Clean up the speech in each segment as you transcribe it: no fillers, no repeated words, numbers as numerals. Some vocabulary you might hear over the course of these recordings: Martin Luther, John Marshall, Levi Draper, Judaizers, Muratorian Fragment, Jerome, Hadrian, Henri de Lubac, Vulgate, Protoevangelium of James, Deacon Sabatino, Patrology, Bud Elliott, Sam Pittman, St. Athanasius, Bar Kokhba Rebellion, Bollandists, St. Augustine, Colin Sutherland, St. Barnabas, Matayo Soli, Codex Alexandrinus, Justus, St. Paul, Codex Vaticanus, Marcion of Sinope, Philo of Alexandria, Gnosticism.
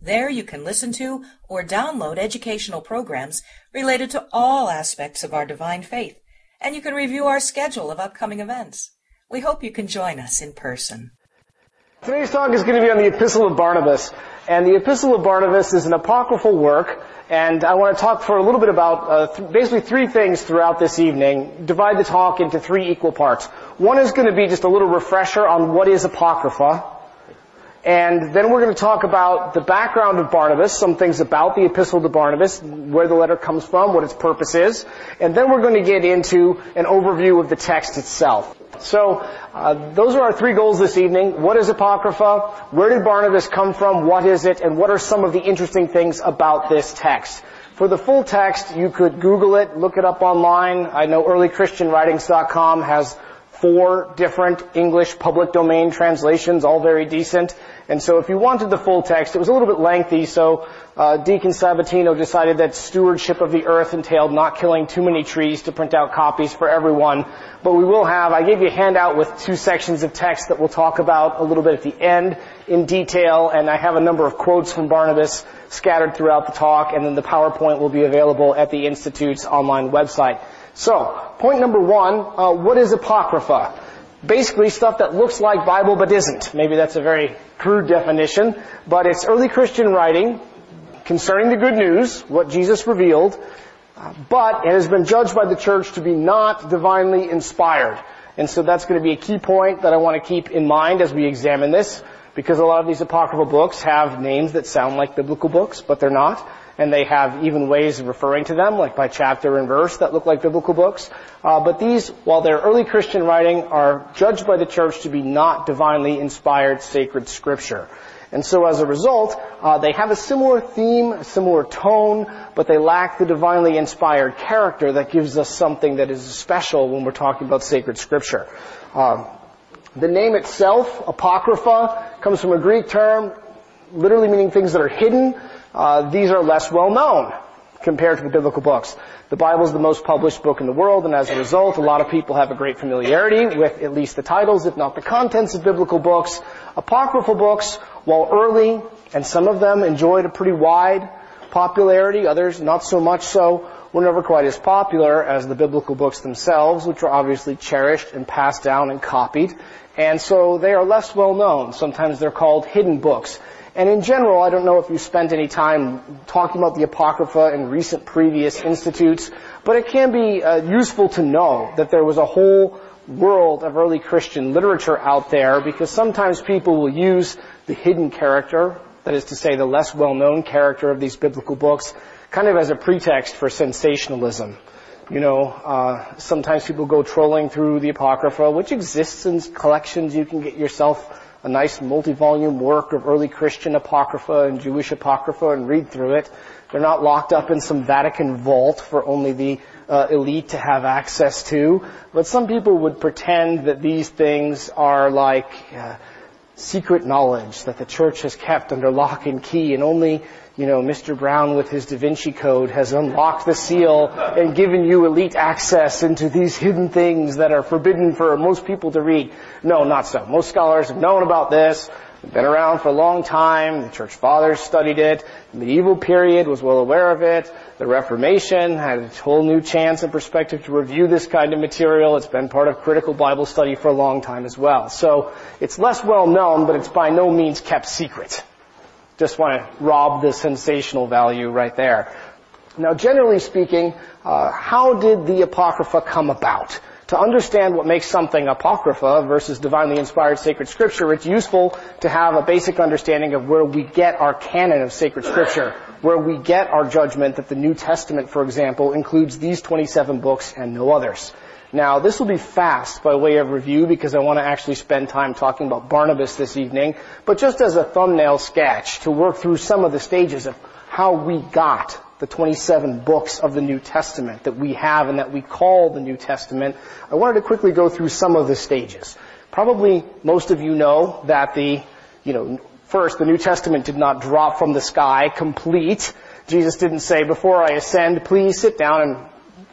There you can listen to or download educational programs related to all aspects of our divine faith, and you can review our schedule of upcoming events. We hope you can join us in person. Today's talk is going to be on the Epistle of Barnabas, and the Epistle of Barnabas is an apocryphal work, and I want to talk for a little bit about basically three things throughout this evening, divide the talk into three equal parts. One is going to be just a little refresher on what is Apocrypha, and then we're going to talk about the background of Barnabas, some things about the Epistle to Barnabas, where the letter comes from, what its purpose is, and then we're going to get into an overview of the text itself. So, those are our three goals this evening. What is Apocrypha? Where did Barnabas come from? What is it? And what are some of the interesting things about this text? For the full text, you could Google it, look it up online. I know earlychristianwritings.com has 4 different English public domain translations, all very decent. And so if you wanted the full text, it was a little bit lengthy, so Deacon Sabatino decided that stewardship of the earth entailed not killing too many trees to print out copies for everyone. But we will have, I gave you a handout with 2 sections of text that we'll talk about a little bit at the end in detail, and I have a number of quotes from Barnabas scattered throughout the talk, and then the PowerPoint will be available at the Institute's online website. So, point number one, what is Apocrypha? Basically stuff that looks like Bible but isn't. Maybe that's a very crude definition, but it's early Christian writing concerning the good news, what Jesus revealed, but it has been judged by the church to be not divinely inspired. And so that's going to be a key point that I want to keep in mind as we examine this, because a lot of these apocryphal books have names that sound like biblical books, but they're not. And they have even ways of referring to them, like by chapter and verse, that look like biblical books. But these, while they're early Christian writing, are judged by the church to be not divinely inspired sacred scripture. And so as a result, they have a similar theme, a similar tone, but they lack the divinely inspired character that gives us something that is special when we're talking about sacred scripture. The name itself, Apocrypha, comes from a Greek term, literally meaning things that are hidden. These are less well known compared to the biblical books. The Bible is the most published book in the world, and as a result, a lot of people have a great familiarity with at least the titles, if not the contents of biblical books. Apocryphal books, while early, and some of them enjoyed a pretty wide popularity, others not so much so, were never quite as popular as the biblical books themselves, which were obviously cherished and passed down and copied. And so they are less well known. Sometimes they're called hidden books. And in general, I don't know if you spent any time talking about the Apocrypha in recent previous institutes, but it can be useful to know that there was a whole world of early Christian literature out there, because sometimes people will use the hidden character, that is to say the less well-known character of these biblical books, kind of as a pretext for sensationalism. You know, sometimes people go trolling through the Apocrypha, which exists in collections. You can get yourself a nice multi-volume work of early Christian Apocrypha and Jewish Apocrypha and read through it. They're not locked up in some Vatican vault for only the elite to have access to. But some people would pretend that these things are like secret knowledge that the church has kept under lock and key, and only, you know, Mr. Brown with his Da Vinci Code has unlocked the seal and given you elite access into these hidden things that are forbidden for most people to read. No, not so. Most scholars have known about this, been around for a long time. The Church Fathers studied it. The medieval period was well aware of it. The Reformation had a whole new chance and perspective to review this kind of material. It's been part of critical Bible study for a long time as well. So it's less well known, but it's by no means kept secret. Just want to rob the sensational value right there. Now, generally speaking, how did the Apocrypha come about? To understand what makes something Apocrypha versus divinely inspired sacred scripture, it's useful to have a basic understanding of where we get our canon of sacred scripture, where we get our judgment that the New Testament, for example, includes these 27 books and no others. Now, this will be fast by way of review, because I want to actually spend time talking about Barnabas this evening, but just as a thumbnail sketch to work through some of the stages of how we got the 27 books of the New Testament that we have and that we call the New Testament, I wanted to quickly go through some of the stages. Probably most of you know that first, the New Testament did not drop from the sky complete. Jesus didn't say, before I ascend, please sit down and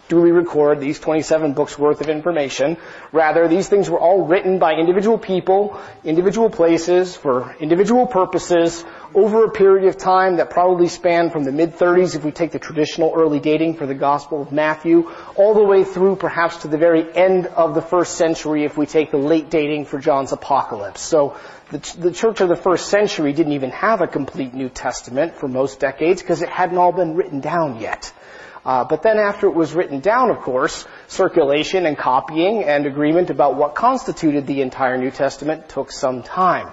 duly record these 27 books worth of information. Rather, these things were all written by individual people, individual places, for individual purposes, over a period of time that probably spanned from the mid-30s, if we take the traditional early dating for the Gospel of Matthew, all the way through perhaps to the very end of the first century, if we take the late dating for John's Apocalypse. So the church of the first century didn't even have a complete New Testament for most decades because it hadn't all been written down yet. But then after it was written down, of course, circulation and copying and agreement about what constituted the entire New Testament took some time.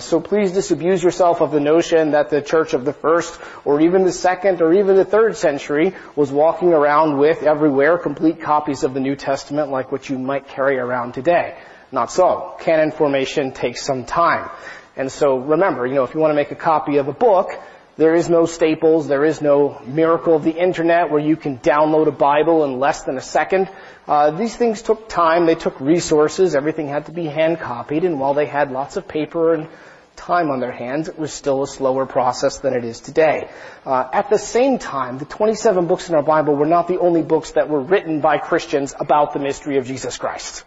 So please disabuse yourself of the notion that the church of the first or even the second or even the third century was walking around with everywhere complete copies of the New Testament like what you might carry around today. Not so. Canon formation takes some time. And so remember, if you want to make a copy of a book, there is no Staples, there is no miracle of the internet where you can download a Bible in less than a second. These things took time, they took resources, everything had to be hand copied, and while they had lots of paper and time on their hands, it was still a slower process than it is today. At the same time, the 27 books in our Bible were not the only books that were written by Christians about the mystery of Jesus Christ.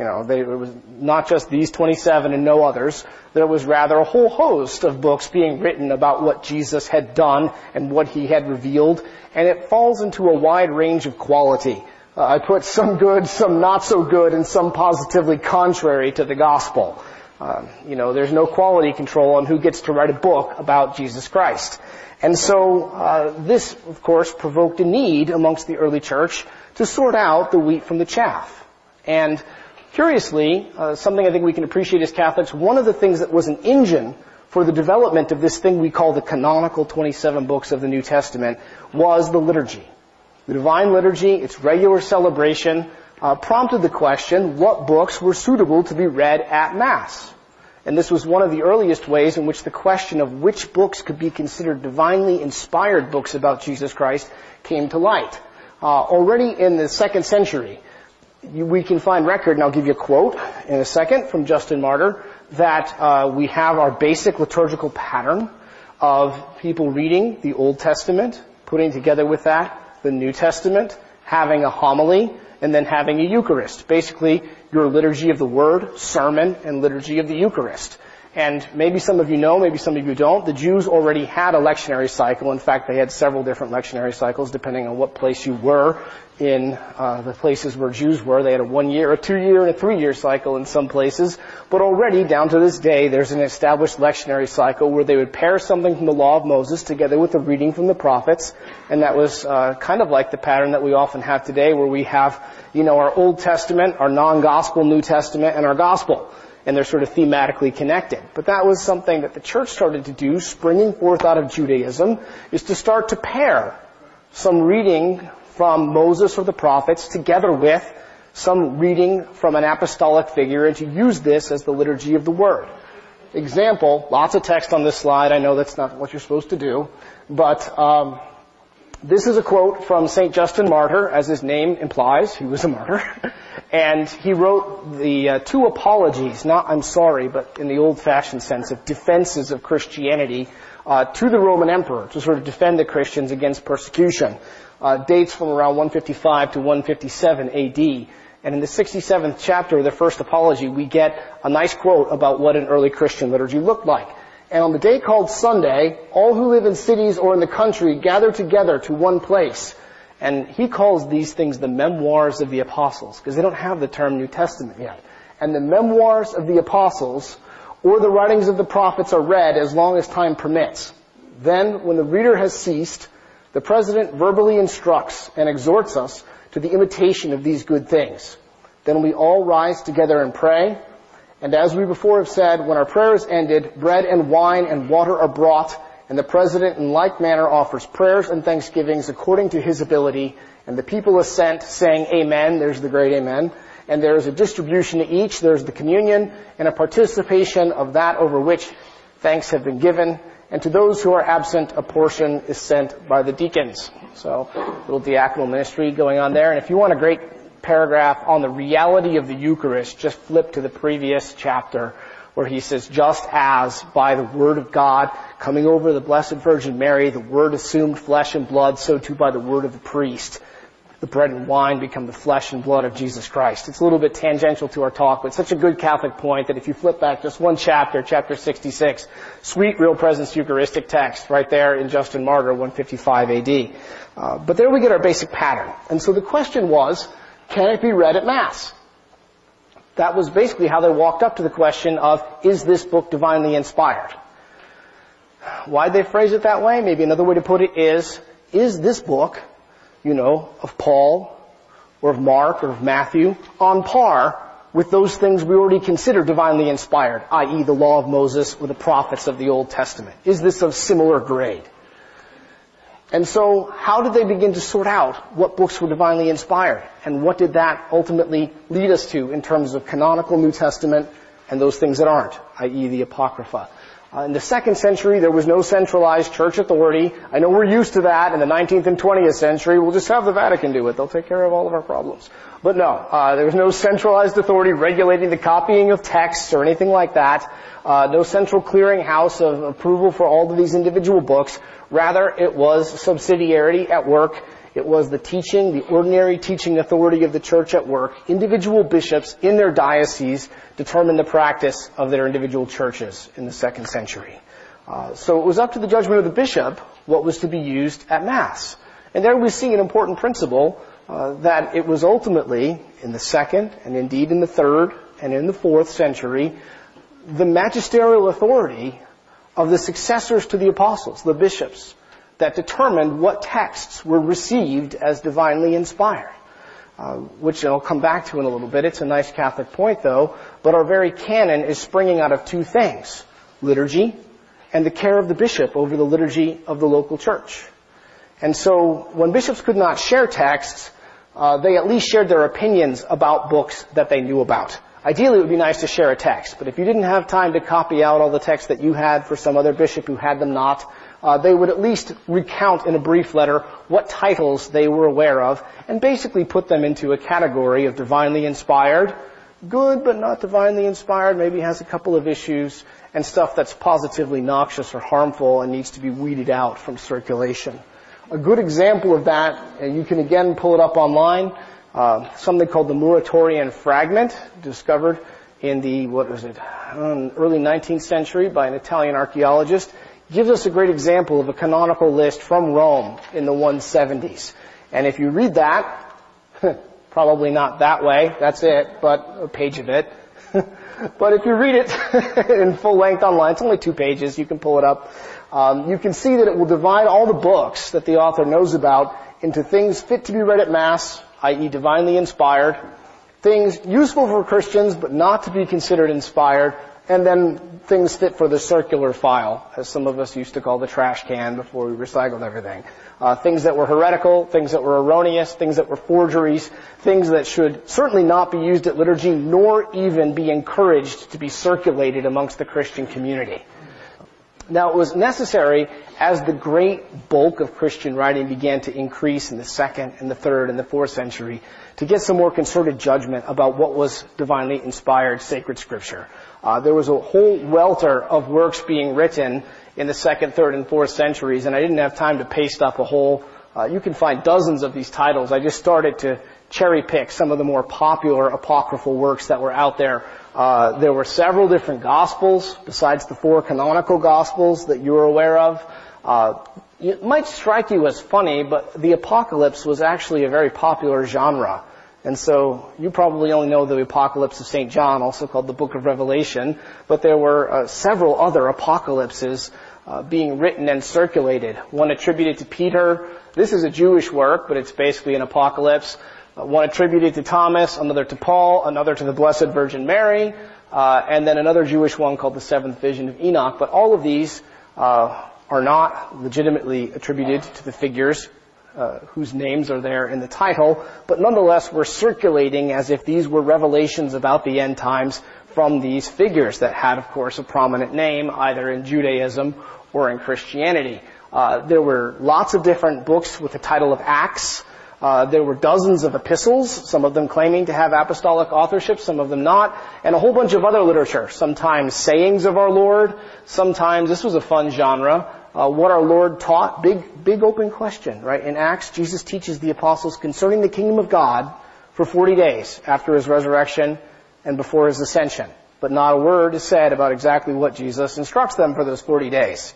It was not just these 27 and no others. There was rather a whole host of books being written about what Jesus had done and what he had revealed, and it falls into a wide range of quality. I put some good, some not so good, and some positively contrary to the gospel. There's no quality control on who gets to write a book about Jesus Christ. And so this, of course, provoked a need amongst the early church to sort out the wheat from the chaff. And curiously, something I think we can appreciate as Catholics, one of the things that was an engine for the development of this thing we call the canonical 27 books of the New Testament was the liturgy. The Divine Liturgy, its regular celebration, prompted the question, what books were suitable to be read at Mass? And this was one of the earliest ways in which the question of which books could be considered divinely inspired books about Jesus Christ came to light. Already in the second century, we can find record, and I'll give you a quote in a second from Justin Martyr, that we have our basic liturgical pattern of people reading the Old Testament, putting together with that the New Testament, having a homily, and then having a Eucharist. Basically, your liturgy of the Word, sermon, and liturgy of the Eucharist. And maybe some of you know, maybe some of you don't, the Jews already had a lectionary cycle. In fact, they had several different lectionary cycles depending on what place you were in the places where Jews were. They had a 1-year, a 2-year, and a 3-year cycle in some places. But already, down to this day, there's an established lectionary cycle where they would pair something from the Law of Moses together with a reading from the prophets. And that was kind of like the pattern that we often have today where we have, our Old Testament, our non-Gospel New Testament, and our Gospel. And they're sort of thematically connected. But that was something that the church started to do, springing forth out of Judaism, is to start to pair some reading from Moses or the prophets together with some reading from an apostolic figure and to use this as the liturgy of the Word. Example, lots of text on this slide. I know that's not what you're supposed to do. But this is a quote from St. Justin Martyr, as his name implies. He was a martyr. And he wrote the two apologies, not I'm sorry, but in the old-fashioned sense of defenses of Christianity to the Roman emperor to sort of defend the Christians against persecution. Dates from around 155 to 157 A.D. And in the 67th chapter of the first apology, we get a nice quote about what an early Christian liturgy looked like. And on the day called Sunday, all who live in cities or in the country gather together to one place. And he calls these things the memoirs of the apostles, because they don't have the term New Testament yet. And the memoirs of the apostles, or the writings of the prophets, are read as long as time permits. Then, when the reader has ceased, the president verbally instructs and exhorts us to the imitation of these good things. Then we all rise together and pray. And as we before have said, when our prayer is ended, bread and wine and water are brought, and the president in like manner offers prayers and thanksgivings according to his ability, and the people assent, saying amen, there's the great amen, and there is a distribution to each, there's the communion, and a participation of that over which thanks have been given, and to those who are absent, a portion is sent by the deacons. So a little diaconal ministry going on there. And if you want a great paragraph on the reality of the Eucharist, just flip to the previous chapter where he says, just as by the word of God coming over the Blessed Virgin Mary, the word assumed flesh and blood, so too by the word of the priest, the bread and wine become the flesh and blood of Jesus Christ. It's a little bit tangential to our talk, but such a good Catholic point that if you flip back just one chapter, chapter 66, sweet real presence Eucharistic text right there in Justin Martyr, 155 AD. But there we get our basic pattern. And so the question was, can it be read at Mass? That was basically how they walked up to the question of, is this book divinely inspired? Why'd they phrase it that way? Maybe another way to put it is this book, you know, of Paul, or of Mark, or of Matthew, on par with those things we already consider divinely inspired, i.e. the law of Moses or the prophets of the Old Testament? Is this of similar grade? And so, how did they begin to sort out what books were divinely inspired? And what did that ultimately lead us to in terms of canonical New Testament and those things that aren't, i.e. the Apocrypha? In the 2nd century, there was no centralized church authority. I know we're used to that. In the 19th and 20th century, we'll just have the Vatican do it. They'll take care of all of our problems. But no, there was no centralized authority regulating the copying of texts or anything like that. No central clearinghouse of approval for all of these individual books. Rather, it was subsidiarity at work. It was the teaching, the ordinary teaching authority of the church at work. Individual bishops in their dioceses determined the practice of their individual churches in the 2nd century. So it was up to the judgment of the bishop what was to be used at Mass. And there we see an important principle that it was ultimately, in the 2nd and indeed in the 3rd and in the 4th century, the magisterial authority of the successors to the apostles, the bishops, that determined what texts were received as divinely inspired, which I'll come back to in a little bit. It's a nice Catholic point, though, but our very canon is springing out of two things, liturgy and the care of the bishop over the liturgy of the local church. And so when bishops could not share texts, they at least shared their opinions about books that they knew about. Ideally, it would be nice to share a text, but if you didn't have time to copy out all the texts that you had for some other bishop who had them not, they would at least recount in a brief letter what titles they were aware of and basically put them into a category of divinely inspired, good but not divinely inspired, maybe has a couple of issues, and stuff that's positively noxious or harmful and needs to be weeded out from circulation. A good example of that, and you can again pull it up online, something called the Muratorian Fragment, discovered in the, early 19th century by an Italian archaeologist, gives us a great example of a canonical list from Rome in the 170s. And if you read that, probably not that way, that's it, but a page of it. But if you read it in full length online, it's only 2 pages, you can pull it up. You can see that it will divide all the books that the author knows about into things fit to be read at Mass, i.e. divinely inspired, things useful for Christians but not to be considered inspired, and then things fit for the circular file, as some of us used to call the trash can before we recycled everything. Things that were heretical, things that were erroneous, things that were forgeries, things that should certainly not be used at liturgy, nor even be encouraged to be circulated amongst the Christian community. Now, it was necessary as the great bulk of Christian writing began to increase in the 2nd and the 3rd and the 4th century to get some more concerted judgment about what was divinely inspired sacred scripture. There was a whole welter of works being written in the 2nd, 3rd, and 4th centuries, and I didn't have time to paste up a whole... you can find dozens of these titles. I just started to cherry-pick some of the more popular apocryphal works that were out there. There were several different Gospels, besides the 4 canonical Gospels that you were aware of. It might strike you as funny, but the Apocalypse was actually a very popular genre. And so you probably only know the Apocalypse of St. John, also called the Book of Revelation, but there were several other apocalypses being written and circulated. One attributed to Peter. This is a Jewish work, but it's basically an apocalypse. One attributed to Thomas, another to Paul, another to the Blessed Virgin Mary, and then another Jewish one called the Seventh Vision of Enoch. But all of these are not legitimately attributed to the figures whose names are there in the title, but nonetheless were circulating as if these were revelations about the end times from these figures that had, of course, a prominent name either in Judaism or in Christianity. There were lots of different books with the title of Acts. There were dozens of epistles, some of them claiming to have apostolic authorship, some of them not, and a whole bunch of other literature, sometimes sayings of our Lord, sometimes, this was a fun genre, what our Lord taught, big open question, right? In Acts, Jesus teaches the apostles concerning the kingdom of God for 40 days after his resurrection and before his ascension, but not a word is said about exactly what Jesus instructs them for those 40 days.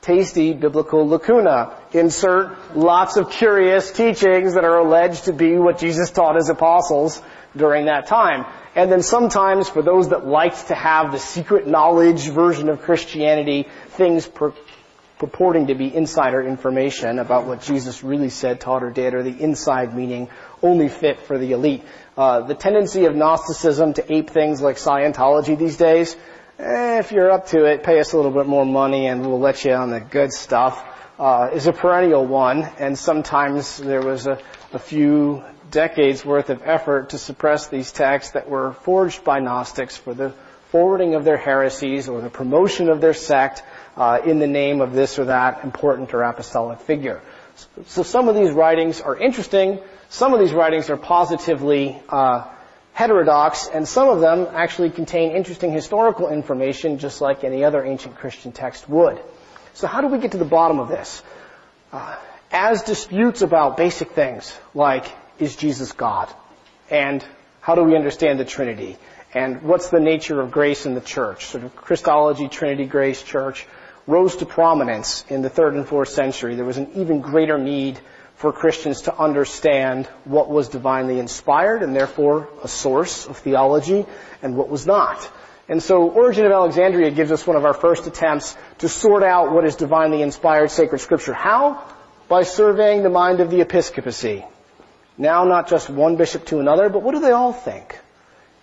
Tasty biblical lacuna. Insert lots of curious teachings that are alleged to be what Jesus taught his apostles during that time. And then sometimes, for those that liked to have the secret knowledge version of Christianity, things purporting to be insider information about what Jesus really said, taught, or did, or the inside meaning only fit for the elite. The tendency of Gnosticism to ape things like Scientology these days, if you're up to it, pay us a little bit more money and we'll let you on the good stuff, is a perennial one, and sometimes there was a few decades worth of effort to suppress these texts that were forged by Gnostics for the forwarding of their heresies or the promotion of their sect in the name of this or that important or apostolic figure. So some of these writings are interesting, some of these writings are positively heterodox, and some of them actually contain interesting historical information just like any other ancient Christian text would. So how do we get to the bottom of this? As disputes about basic things like, is Jesus God? And how do we understand the Trinity? And what's the nature of grace in the church? Sort of Christology, Trinity, grace, church rose to prominence in the 3rd and 4th century. There was an even greater need for Christians to understand what was divinely inspired and therefore a source of theology and what was not. And so Origen of Alexandria gives us one of our first attempts to sort out what is divinely inspired sacred scripture. How? By surveying the mind of the episcopacy. Now not just one bishop to another, but what do they all think?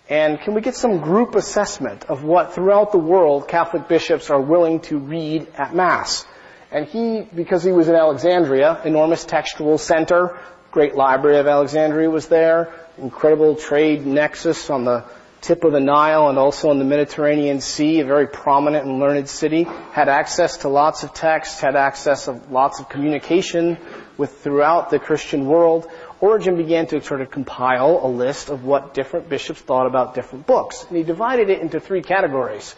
And can we get some group assessment of what throughout the world Catholic bishops are willing to read at Mass? And he, because he was in Alexandria, enormous textual center, great library of Alexandria was there, incredible trade nexus on the tip of the Nile and also in the Mediterranean Sea, a very prominent and learned city, had access to lots of texts, had access to lots of communication with throughout the Christian world. Origen began to sort of compile a list of what different bishops thought about different books. And he divided it into 3 categories.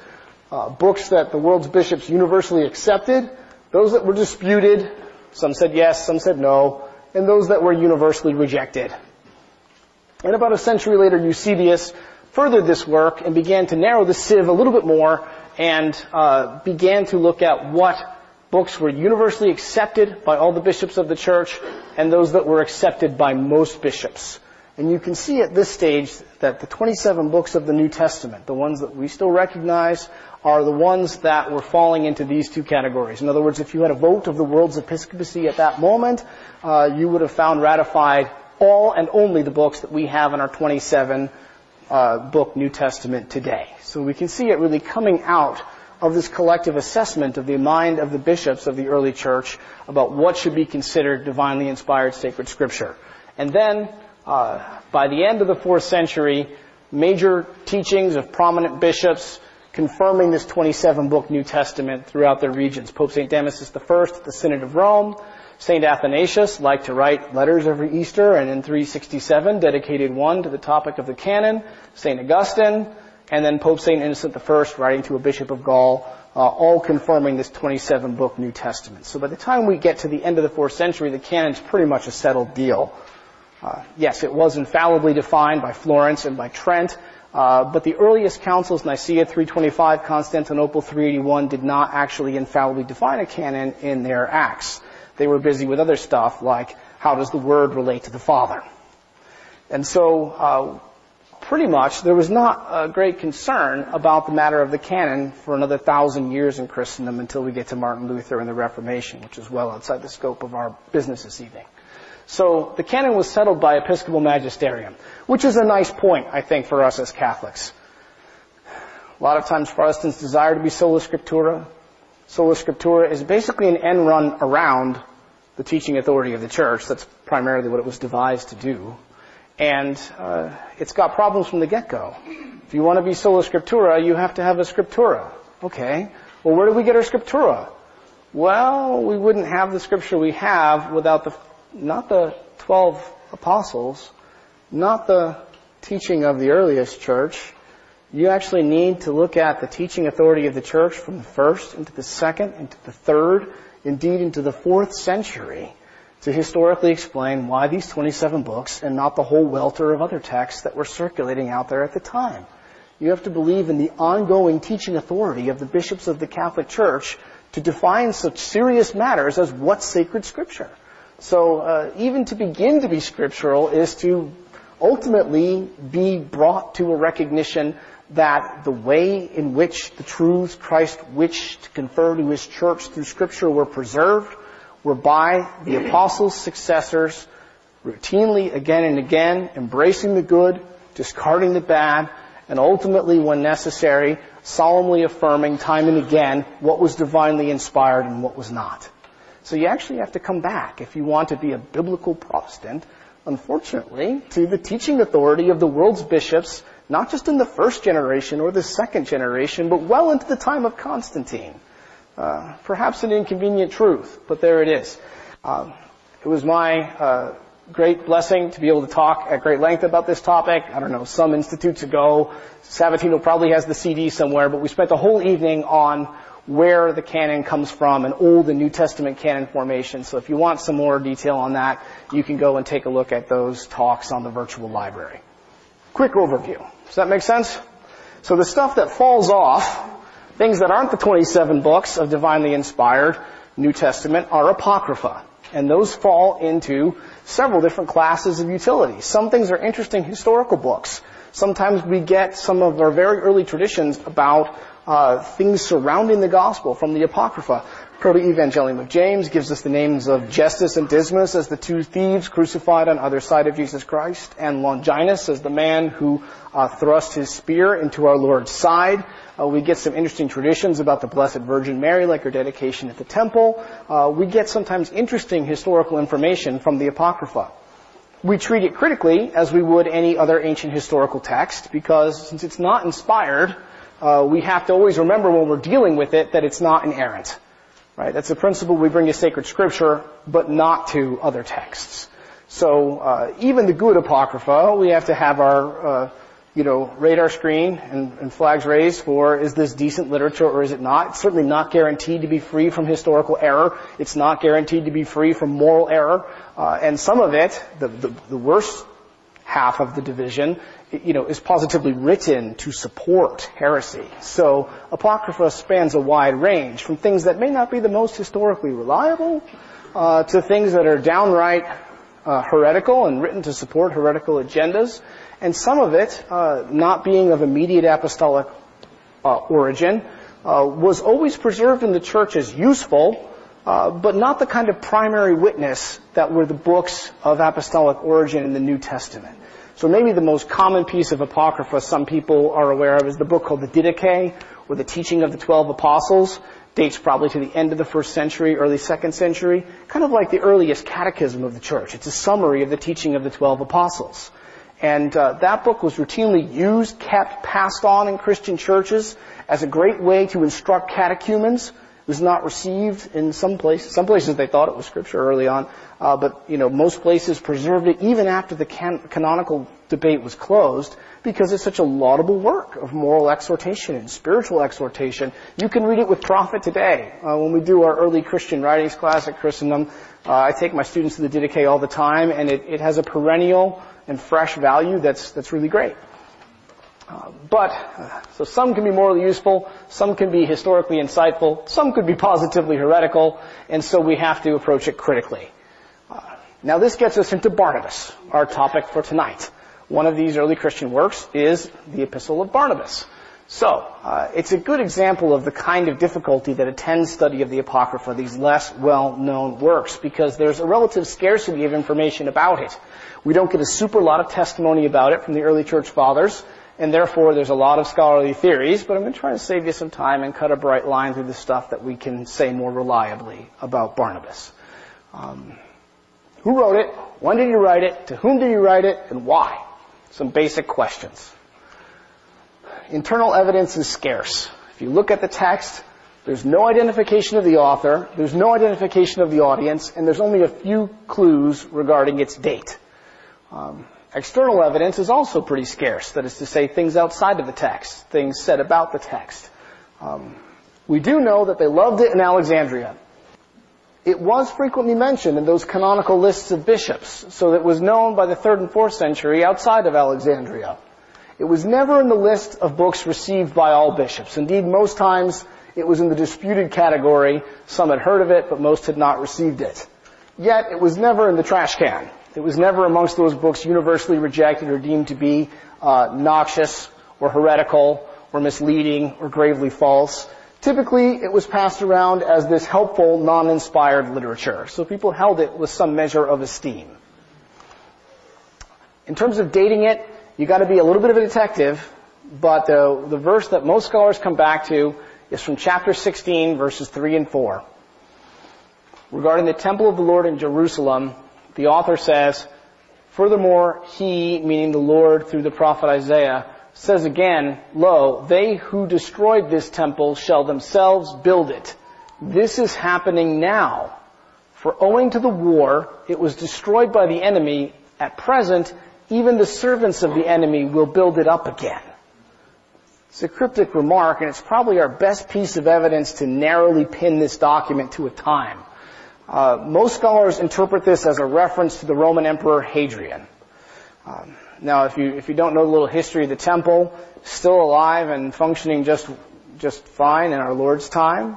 Books that the world's bishops universally accepted, those that were disputed, some said yes, some said no, and those that were universally rejected. And about a century later, Eusebius furthered this work and began to narrow the sieve a little bit more and began to look at what books were universally accepted by all the bishops of the church and those that were accepted by most bishops. And you can see at this stage that the 27 books of the New Testament, the ones that we still recognize, are the ones that were falling into these 2 categories. In other words, if you had a vote of the world's episcopacy at that moment, you would have found ratified all and only the books that we have in our 27 book New Testament today. So we can see it really coming out of this collective assessment of the mind of the bishops of the early church about what should be considered divinely inspired sacred scripture. And then, by the end of the 4th century, major teachings of prominent bishops confirming this 27-book New Testament throughout their regions. Pope St. Damasus I at the Synod of Rome. St. Athanasius liked to write letters every Easter, and in 367 dedicated one to the topic of the canon. St. Augustine, and then Pope St. Innocent I writing to a bishop of Gaul, all confirming this 27-book New Testament. So by the time we get to the end of the 4th century, the canon's pretty much a settled deal. Yes, it was infallibly defined by Florence and by Trent, but the earliest councils, Nicaea 325, Constantinople 381, did not actually infallibly define a canon in their acts. They were busy with other stuff like, how does the Word relate to the Father? And so, pretty much, there was not a great concern about the matter of the canon for another 1,000 years in Christendom until we get to Martin Luther and the Reformation, which is well outside the scope of our business this evening. So the canon was settled by episcopal magisterium, which is a nice point, I think, for us as Catholics. A lot of times Protestants desire to be sola scriptura. Sola scriptura is basically an end run around the teaching authority of the church. That's primarily what it was devised to do. And it's got problems from the get-go. If you want to be sola scriptura, you have to have a scriptura. Okay, well, where do we get our scriptura? Well, we wouldn't have the scripture we have without not the 12 apostles, not the teaching of the earliest church. You actually need to look at the teaching authority of the church from the first into the second, into the third, indeed into the 4th century, to historically explain why these 27 books and not the whole welter of other texts that were circulating out there at the time. You have to believe in the ongoing teaching authority of the bishops of the Catholic Church to define such serious matters as what's sacred scripture. So even to begin to be scriptural is to ultimately be brought to a recognition that the way in which the truths Christ wished to confer to his church through scripture were preserved were by the apostles' successors routinely again and again embracing the good, discarding the bad, and ultimately, when necessary, solemnly affirming time and again what was divinely inspired and what was not. So you actually have to come back, if you want to be a biblical Protestant, unfortunately, to the teaching authority of the world's bishops, not just in the 1st generation or the 2nd generation, but well into the time of Constantine. Perhaps an inconvenient truth, but there it is. It was my great blessing to be able to talk at great length about this topic. I don't know, some institutes ago. Sabatino probably has the CD somewhere, but we spent the whole evening on where the canon comes from and Old and New Testament canon formation. So if you want some more detail on that, you can go and take a look at those talks on the virtual library. Quick overview. Does that make sense? So the stuff that falls off, things that aren't the 27 books of divinely inspired New Testament, are Apocrypha. And those fall into several different classes of utility. Some things are interesting historical books. Sometimes we get some of our very early traditions about things surrounding the gospel from the Apocrypha. Protoevangelium of James gives us the names of Justus and Dismas as the two thieves crucified on either side of Jesus Christ, and Longinus as the man who thrust his spear into our Lord's side. We get some interesting traditions about the Blessed Virgin Mary, like her dedication at the temple. We get sometimes interesting historical information from the Apocrypha. We treat it critically, as we would any other ancient historical text, because since it's not inspired, we have to always remember when we're dealing with it that it's not inerrant. Right? That's the principle we bring to sacred scripture, but not to other texts. So even the good Apocrypha, we have to have our radar screen and flags raised for, is this decent literature or is it not? It's certainly not guaranteed to be free from historical error. It's not guaranteed to be free from moral error. And some of it, the worst half of the division, is positively written to support heresy. So Apocrypha spans a wide range, from things that may not be the most historically reliable to things that are downright heretical and written to support heretical agendas, and some of it, not being of immediate apostolic origin, was always preserved in the church as useful, but not the kind of primary witness that were the books of apostolic origin in the New Testament. So maybe the most common piece of Apocrypha some people are aware of is the book called the Didache, or the teaching of the 12 apostles. Dates probably to the end of the 1st century, early 2nd century, kind of like the earliest catechism of the church. It's a summary of the teaching of the 12 apostles. And that book was routinely used, kept, passed on in Christian churches as a great way to instruct catechumens. It was not received in some places. Some places they thought it was scripture early on, but most places preserved it even after the canonical debate was closed, because it's such a laudable work of moral exhortation and spiritual exhortation. You can read it with profit today. When we do our early Christian writings class at Christendom, I take my students to the Didache all the time, and it has a perennial and fresh value that's really great. So some can be morally useful, some can be historically insightful, some could be positively heretical, and so we have to approach it critically. Now this gets us into Barnabas, our topic for tonight. One of these early Christian works is the Epistle of Barnabas. So, it's a good example of the kind of difficulty that attends study of the Apocrypha, these less well-known works, because there's a relative scarcity of information about it. We don't get a super lot of testimony about it from the early church fathers, and therefore there's a lot of scholarly theories, but I'm going to try to save you some time and cut a bright line through the stuff that we can say more reliably about Barnabas. Who wrote it? When did you write it? To whom did you write it? And why? Some basic questions. Internal evidence is scarce. If you look at the text, there's no identification of the author, there's no identification of the audience, and there's only a few clues regarding its date. External evidence is also pretty scarce, that is to say, things outside of the text, things said about the text. We do know that they loved it in Alexandria. It was frequently mentioned in those canonical lists of bishops, so that it was known by the 3rd and 4th century outside of Alexandria. It was never in the list of books received by all bishops. Indeed, most times it was in the disputed category. Some had heard of it, but most had not received it. Yet, it was never in the trash can. It was never amongst those books universally rejected or deemed to be noxious or heretical or misleading or gravely false. Typically, it was passed around as this helpful, non-inspired literature, so people held it with some measure of esteem. In terms of dating it, you got to be a little bit of a detective, but the verse that most scholars come back to is from chapter 16, verses 3 and 4. Regarding the temple of the Lord in Jerusalem, the author says, "Furthermore, he," meaning the Lord through the prophet Isaiah, says again, "Lo, they who destroyed this temple shall themselves build it." This is happening now. For owing to the war, it was destroyed by the enemy. At present, even the servants of the enemy will build it up again. It's a cryptic remark, and it's probably our best piece of evidence to narrowly pin this document to a time. Most scholars interpret this as a reference to the Roman Emperor Hadrian. Now, if you don't know the little history of the temple, still alive and functioning just fine in our Lord's time,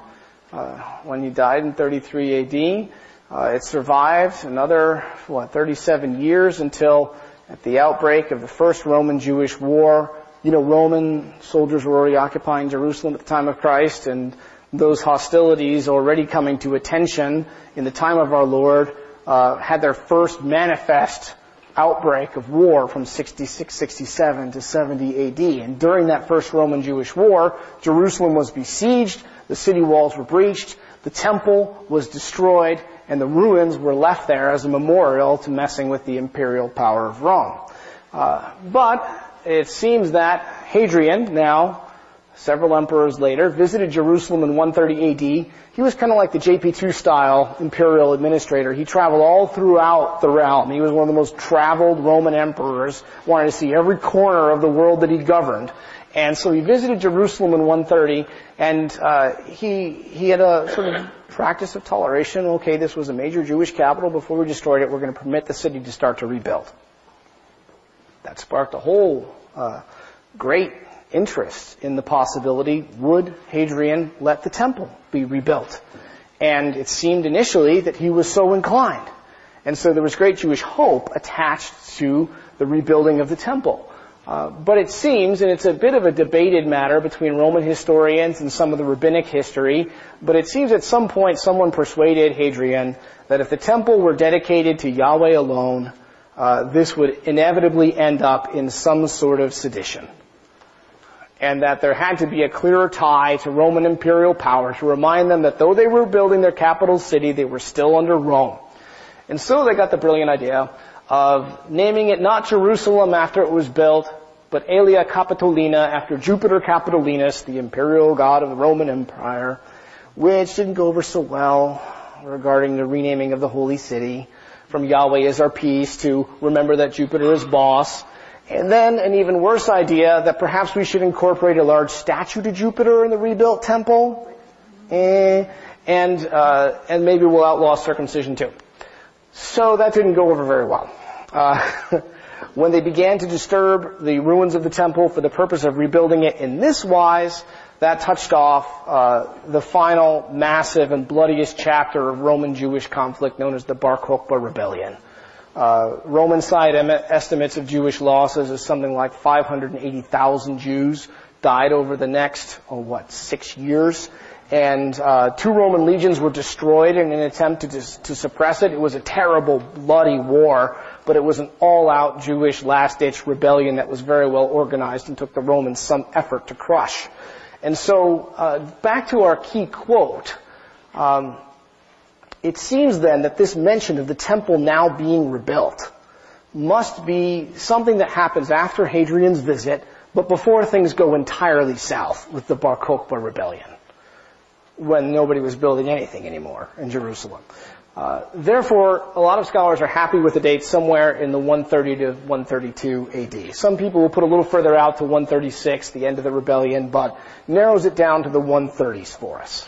when he died in 33 A.D., it survived another 37 years until at the outbreak of the First Roman-Jewish War. You know, Roman soldiers were already occupying Jerusalem at the time of Christ, and those hostilities already coming to attention in the time of our Lord had their first manifest outbreak of war from 66-67 to 70 AD. And during that first Roman-Jewish war, Jerusalem was besieged, the city walls were breached, the temple was destroyed, and the ruins were left there as a memorial to messing with the imperial power of Rome. But it seems that Hadrian, now several emperors later, visited Jerusalem in 130 AD. He was kind of like the JP2 style imperial administrator. He traveled all throughout the realm. He was one of the most traveled Roman emperors, wanted to see every corner of the world that he governed. And so he visited Jerusalem in 130, and he had a sort of practice of toleration. Okay, this was a major Jewish capital. Before we destroyed it, we're going to permit the city to start to rebuild. That sparked a whole great interest in the possibility, would Hadrian let the temple be rebuilt? And it seemed initially that he was so inclined. And so there was great Jewish hope attached to the rebuilding of the temple. But it seems, and it's a bit of a debated matter between Roman historians and some of the rabbinic history, but it seems at some point someone persuaded Hadrian that if the temple were dedicated to Yahweh alone, this would inevitably end up in some sort of sedition, and that there had to be a clearer tie to Roman imperial power to remind them that though they were building their capital city, they were still under Rome. And so they got the brilliant idea of naming it not Jerusalem after it was built, but Aelia Capitolina, after Jupiter Capitolinus, the imperial god of the Roman Empire, which didn't go over so well regarding the renaming of the holy city from Yahweh is our peace to remember that Jupiter is boss. And then an even worse idea that perhaps we should incorporate a large statue to Jupiter in the rebuilt temple. And maybe we'll outlaw circumcision too. So that didn't go over very well. When they began to disturb the ruins of the temple for the purpose of rebuilding it in this wise, that touched off the final massive and bloodiest chapter of Roman-Jewish conflict known as the Bar Kokhba Rebellion. Roman side estimates of Jewish losses is something like 580,000 Jews died over the next, 6 years. And two Roman legions were destroyed in an attempt to suppress it. It was a terrible, bloody war, but it was an all-out Jewish last-ditch rebellion that was very well organized and took the Romans some effort to crush. And so, back to our key quote, It seems then that this mention of the temple now being rebuilt must be something that happens after Hadrian's visit, but before things go entirely south with the Bar Kokhba Rebellion, when nobody was building anything anymore in Jerusalem. Therefore, a lot of scholars are happy with the date somewhere in the 130 to 132 AD. Some people will put a little further out to 136, the end of the rebellion, but narrows it down to the 130s for us.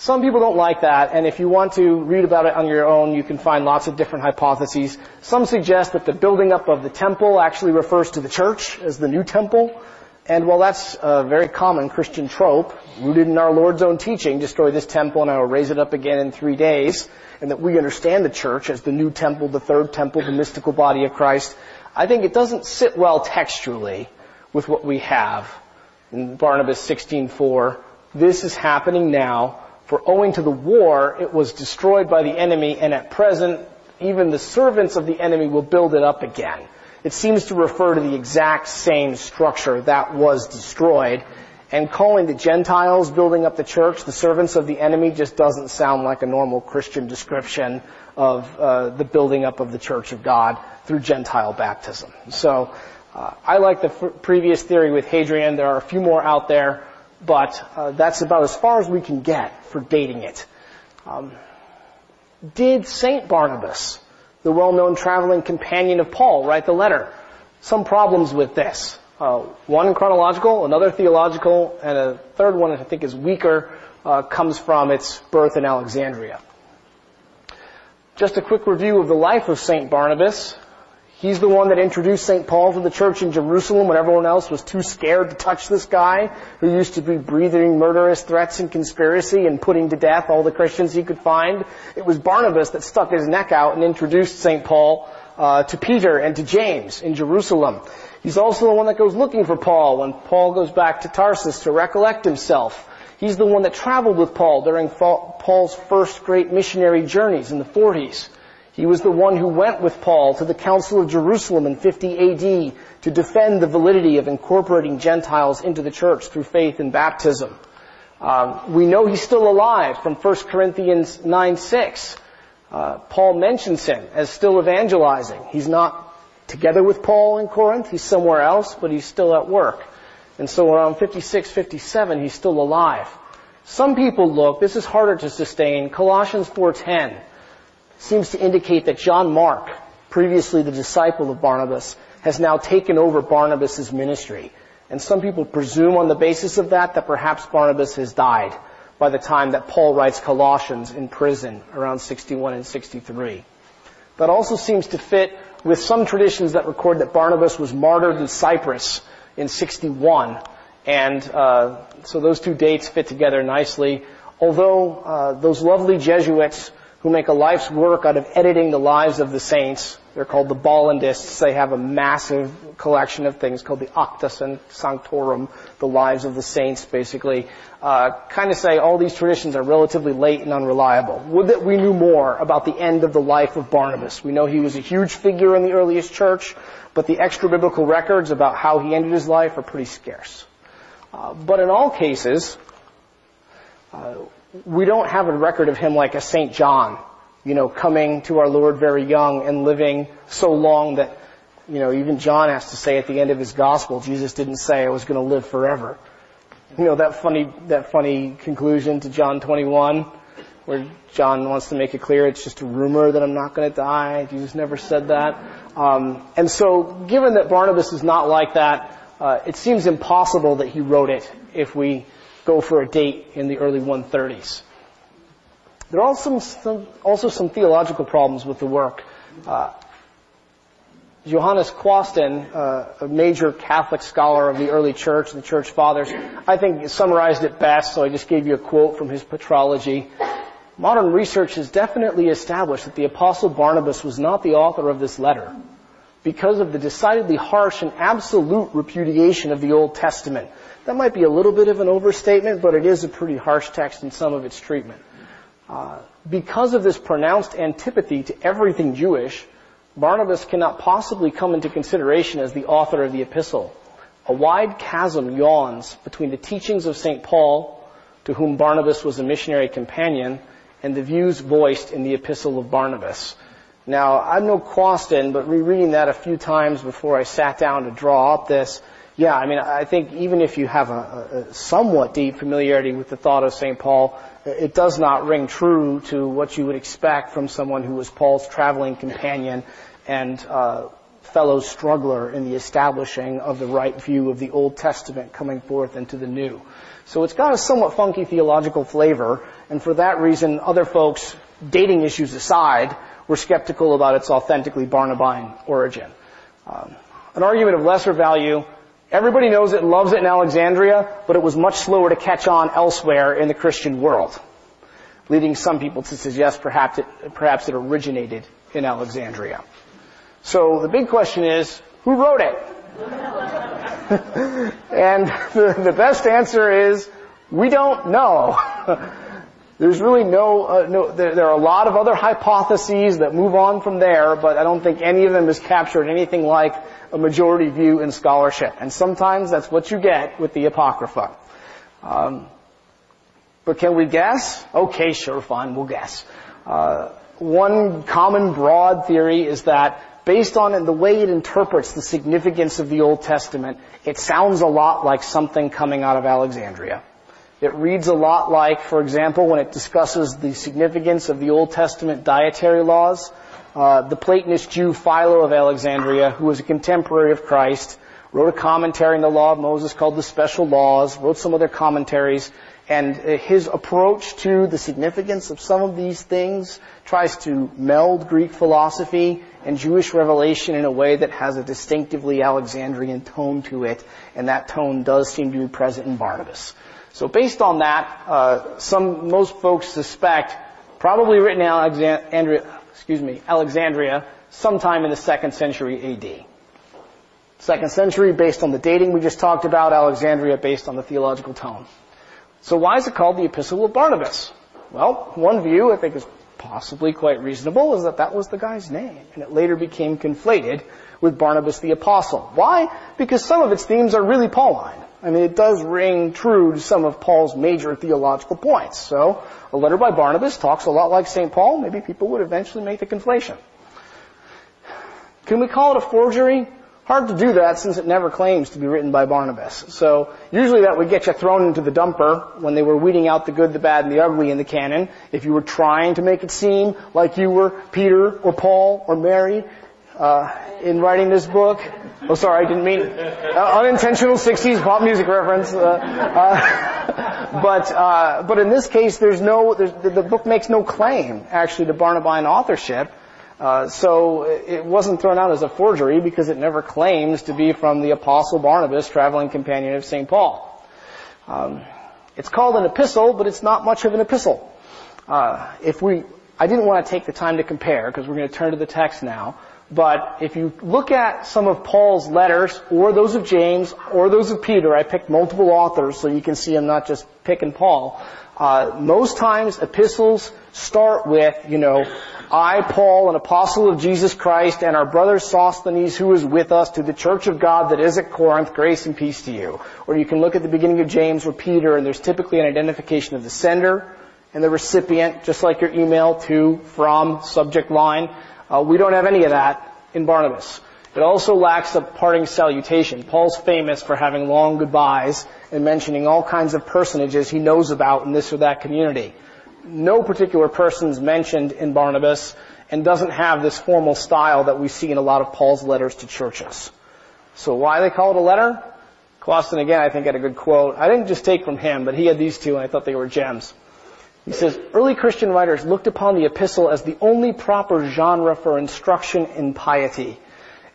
Some people don't like that, and if you want to read about it on your own, you can find lots of different hypotheses. Some suggest that the building up of the temple actually refers to the church as the new temple, and while that's a very common Christian trope, rooted in our Lord's own teaching, destroy this temple and I will raise it up again in 3 days, and that we understand the church as the new temple, the third temple, the mystical body of Christ, I think it doesn't sit well textually with what we have in Barnabas 16:4. This is happening now. For owing to the war, it was destroyed by the enemy, and at present, even the servants of the enemy will build it up again. It seems to refer to the exact same structure that was destroyed, and calling the Gentiles building up the church the servants of the enemy just doesn't sound like a normal Christian description of the building up of the church of God through Gentile baptism. So I like the previous theory with Hadrian. There are a few more out there, but that's about as far as we can get for dating it. Did St. Barnabas, the well-known traveling companion of Paul, write the letter? Some problems with this. One chronological, another theological, and a third one that I think is weaker comes from its birth in Alexandria. Just a quick review of the life of St. Barnabas. He's the one that introduced St. Paul to the church in Jerusalem when everyone else was too scared to touch this guy who used to be breathing murderous threats and conspiracy and putting to death all the Christians he could find. It was Barnabas that stuck his neck out and introduced St. Paul to Peter and to James in Jerusalem. He's also the one that goes looking for Paul when Paul goes back to Tarsus to recollect himself. He's the one that traveled with Paul during Paul's first great missionary journeys in the 40s. He was the one who went with Paul to the Council of Jerusalem in 50 AD to defend the validity of incorporating Gentiles into the church through faith and baptism. We know he's still alive from 1 Corinthians 9:6. Paul mentions him as still evangelizing. He's not together with Paul in Corinth. He's somewhere else, but he's still at work. And so around 56, 57, he's still alive. Some people look, this is harder to sustain, Colossians 4:10. Seems to indicate that John Mark, previously the disciple of Barnabas, has now taken over Barnabas' ministry. And some people presume on the basis of that perhaps Barnabas has died by the time that Paul writes Colossians in prison around 61 and 63. That also seems to fit with some traditions that record that Barnabas was martyred in Cyprus in 61. And so those two dates fit together nicely. Although those lovely Jesuits who make a life's work out of editing the lives of the saints. They're called the Bollandists. They have a massive collection of things called the Acta Sanctorum, the lives of the saints, basically. Kind of say all these traditions are relatively late and unreliable. Would that we knew more about the end of the life of Barnabas. We know he was a huge figure in the earliest church, but the extra-biblical records about how he ended his life are pretty scarce. But in all cases, we don't have a record of him like a St. John, coming to our Lord very young and living so long that, even John has to say at the end of his gospel, Jesus didn't say I was going to live forever. That funny conclusion to John 21, where John wants to make it clear it's just a rumor that I'm not going to die. Jesus never said that. And so, given that Barnabas is not like that, it seems impossible that he wrote it if we go for a date in the early 130s. There are also some theological problems with the work. Johannes Quasten, a major Catholic scholar of the early church and the church fathers, I think summarized it best, so I just gave you a quote from his Patrology. Modern research has definitely established that the Apostle Barnabas was not the author of this letter because of the decidedly harsh and absolute repudiation of the Old Testament. That might be a little bit of an overstatement, but it is a pretty harsh text in some of its treatment. Because of this pronounced antipathy to everything Jewish, Barnabas cannot possibly come into consideration as the author of the epistle. A wide chasm yawns between the teachings of St. Paul, to whom Barnabas was a missionary companion, and the views voiced in the Epistle of Barnabas. Now, I'm no Quasten, but rereading that a few times before I sat down to draw up this, I think even if you have a somewhat deep familiarity with the thought of St. Paul, it does not ring true to what you would expect from someone who was Paul's traveling companion and fellow struggler in the establishing of the right view of the Old Testament coming forth into the New. So it's got a somewhat funky theological flavor, and for that reason, other folks, dating issues aside, were skeptical about its authentically Barnabine origin. An argument of lesser value. Everybody knows it and loves it in Alexandria, but it was much slower to catch on elsewhere in the Christian world, leading some people to suggest perhaps it originated in Alexandria. So the big question is, who wrote it? And the best answer is, we don't know. There's really there are a lot of other hypotheses that move on from there, but I don't think any of them has captured anything like a majority view in scholarship. And sometimes that's what you get with the Apocrypha. But can we guess? Okay, sure, fine, we'll guess. One common broad theory is that based on the way it interprets the significance of the Old Testament, it sounds a lot like something coming out of Alexandria. It reads a lot like, for example, when it discusses the significance of the Old Testament dietary laws, the Platonist Jew Philo of Alexandria, who was a contemporary of Christ, wrote a commentary on the Law of Moses called The Special Laws, wrote some other commentaries, and his approach to the significance of some of these things tries to meld Greek philosophy and Jewish revelation in a way that has a distinctively Alexandrian tone to it, and that tone does seem to be present in Barnabas. So based on that, most folks suspect probably written in Alexandria sometime in the 2nd century AD. 2nd century based on the dating we just talked about, Alexandria based on the theological tone. So why is it called the Epistle of Barnabas? Well, one view I think is possibly quite reasonable is that was the guy's name, and it later became conflated with Barnabas the Apostle. Why? Because some of its themes are really Pauline. It does ring true to some of Paul's major theological points. So, a letter by Barnabas talks a lot like St. Paul. Maybe people would eventually make the conflation. Can we call it a forgery? Hard to do that since it never claims to be written by Barnabas. So, usually that would get you thrown into the dumper when they were weeding out the good, the bad, and the ugly in the canon. If you were trying to make it seem like you were Peter or Paul or Mary, in writing this book. Oh, sorry, I didn't mean unintentional 60s pop music reference. But in this case, the book makes no claim, actually, to Barnabine authorship. So it wasn't thrown out as a forgery because it never claims to be from the Apostle Barnabas, traveling companion of St. Paul. It's called an epistle, but it's not much of an epistle. I didn't want to take the time to compare because we're going to turn to the text now. But if you look at some of Paul's letters, or those of James, or those of Peter, I picked multiple authors so you can see I'm not just picking Paul. Most times epistles start with, I, Paul, an apostle of Jesus Christ, and our brother Sosthenes, who is with us, to the church of God that is at Corinth, grace and peace to you. Or you can look at the beginning of James or Peter, and there's typically an identification of the sender and the recipient, just like your email to, from, subject line. We don't have any of that in Barnabas. It also lacks a parting salutation. Paul's famous for having long goodbyes and mentioning all kinds of personages he knows about in this or that community. No particular person's mentioned in Barnabas, and doesn't have this formal style that we see in a lot of Paul's letters to churches. So why they call it a letter? Quasten, again, I think had a good quote. I didn't just take from him, but he had these two, and I thought they were gems. He says, early Christian writers looked upon the epistle as the only proper genre for instruction in piety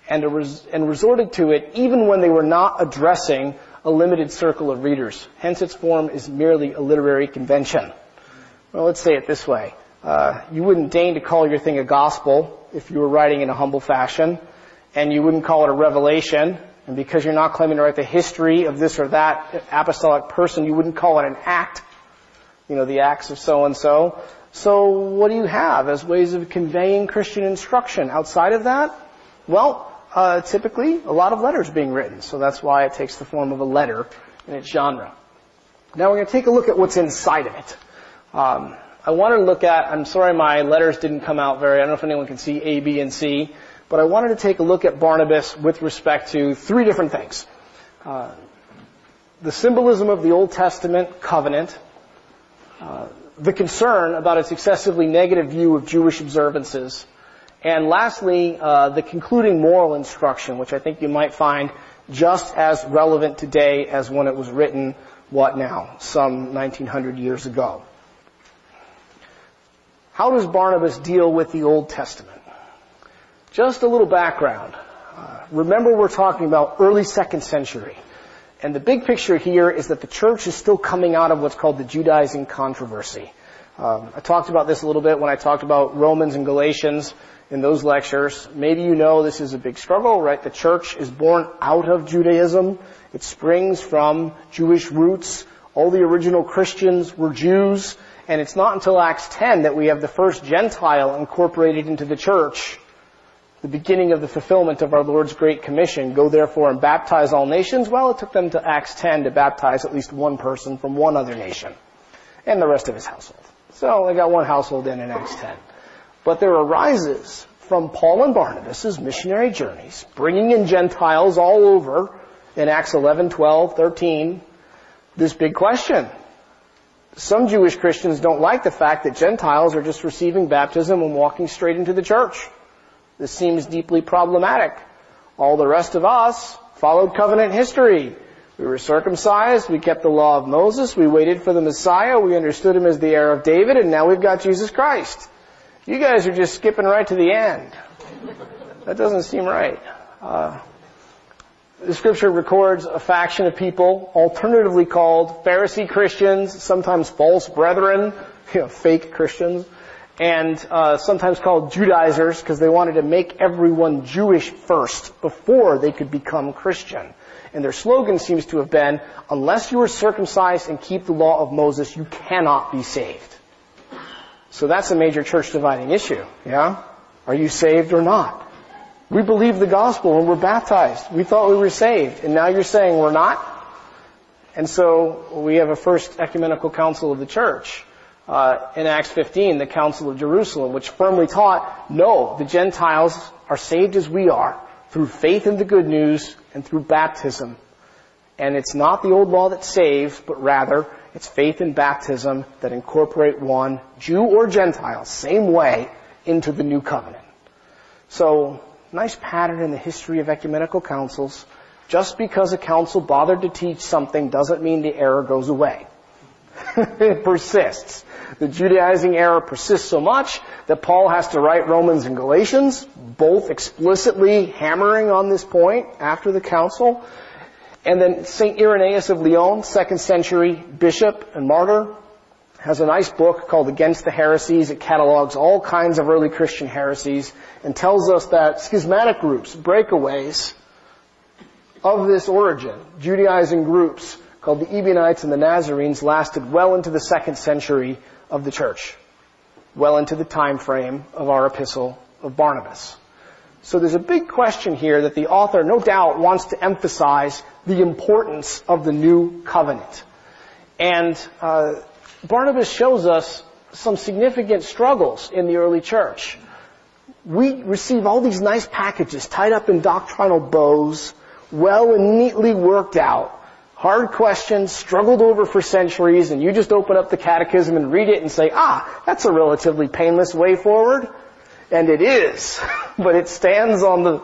and resorted to it even when they were not addressing a limited circle of readers. Hence its form is merely a literary convention. Well, let's say it this way. You wouldn't deign to call your thing a gospel if you were writing in a humble fashion, and you wouldn't call it a revelation, and because you're not claiming to write the history of this or that apostolic person, you wouldn't call it an act. The acts of so-and-so. So what do you have as ways of conveying Christian instruction outside of that? Well, typically a lot of letters being written, so that's why it takes the form of a letter in its genre. Now we're going to take a look at what's inside of it. I wanted to look at, I'm sorry my letters didn't come out very, I don't know if anyone can see A, B, and C, but I wanted to take a look at Barnabas with respect to three different things. The symbolism of the Old Testament covenant, the concern about its excessively negative view of Jewish observances, and lastly, the concluding moral instruction, which I think you might find just as relevant today as when it was written, what now, some 1900 years ago. How does Barnabas deal with the Old Testament? Just a little background. Remember we're talking about early 2nd century. And the big picture here is that the church is still coming out of what's called the Judaizing controversy. I talked about this a little bit when I talked about Romans and Galatians in those lectures. Maybe you know this is a big struggle, right? The church is born out of Judaism. It springs from Jewish roots. All the original Christians were Jews. And it's not until Acts 10 that we have the first Gentile incorporated into the church, the beginning of the fulfillment of our Lord's Great Commission. Go therefore and baptize all nations. Well, it took them to Acts 10 to baptize at least one person from one other nation and the rest of his household. So they got one household in Acts 10. But there arises from Paul and Barnabas' missionary journeys, bringing in Gentiles all over in Acts 11, 12, 13, this big question. Some Jewish Christians don't like the fact that Gentiles are just receiving baptism and walking straight into the church. This seems deeply problematic. All the rest of us followed covenant history. We were circumcised, we kept the law of Moses, we waited for the Messiah, we understood him as the heir of David, and now we've got Jesus Christ. You guys are just skipping right to the end. That doesn't seem right. The scripture records a faction of people, alternatively called Pharisee Christians, sometimes false brethren, fake Christians, and sometimes called Judaizers because they wanted to make everyone Jewish first before they could become Christian. And their slogan seems to have been, unless you are circumcised and keep the law of Moses, you cannot be saved. So that's a major church dividing issue, yeah? Are you saved or not? We believe the gospel when we're baptized. We thought we were saved, and now you're saying we're not? And so we have a first ecumenical council of the church in Acts 15, the Council of Jerusalem, which firmly taught, no, the Gentiles are saved as we are, through faith in the good news and through baptism. And it's not the old law that saves, but rather it's faith and baptism that incorporate one, Jew or Gentile, same way, into the new covenant. So, nice pattern in the history of ecumenical councils. Just because a council bothered to teach something doesn't mean the error goes away. It persists. The Judaizing error persists so much that Paul has to write Romans and Galatians, both explicitly hammering on this point after the council. And then St. Irenaeus of Lyon, 2nd century bishop and martyr, has a nice book called Against the Heresies. It catalogs all kinds of early Christian heresies and tells us that schismatic groups, breakaways of this origin, Judaizing groups called the Ebionites and the Nazarenes, lasted well into the 2nd century of the church, well into the time frame of our Epistle of Barnabas. So there's a big question here that the author, no doubt, wants to emphasize the importance of the new covenant. And Barnabas shows us some significant struggles in the early church. We receive all these nice packages tied up in doctrinal bows, well and neatly worked out, hard questions, struggled over for centuries, and you just open up the catechism and read it and say, that's a relatively painless way forward. And it is, but it stands on the,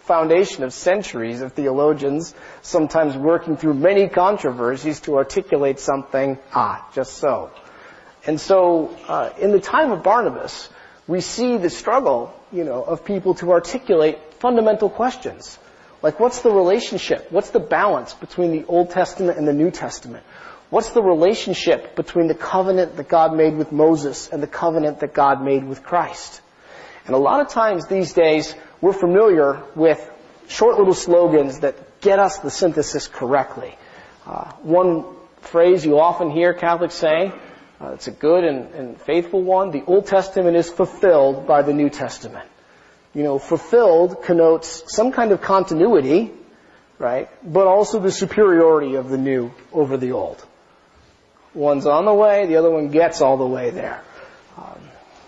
foundation of centuries of theologians, sometimes working through many controversies to articulate something, just so. And so, in the time of Barnabas, we see the struggle, of people to articulate fundamental questions. Like, what's the relationship? What's the balance between the Old Testament and the New Testament? What's the relationship between the covenant that God made with Moses and the covenant that God made with Christ? And a lot of times these days, we're familiar with short little slogans that get us the synthesis correctly. One phrase you often hear Catholics say, it's a good and faithful one, the Old Testament is fulfilled by the New Testament. Fulfilled connotes some kind of continuity, right, but also the superiority of the new over the old. One's on the way, the other one gets all the way there.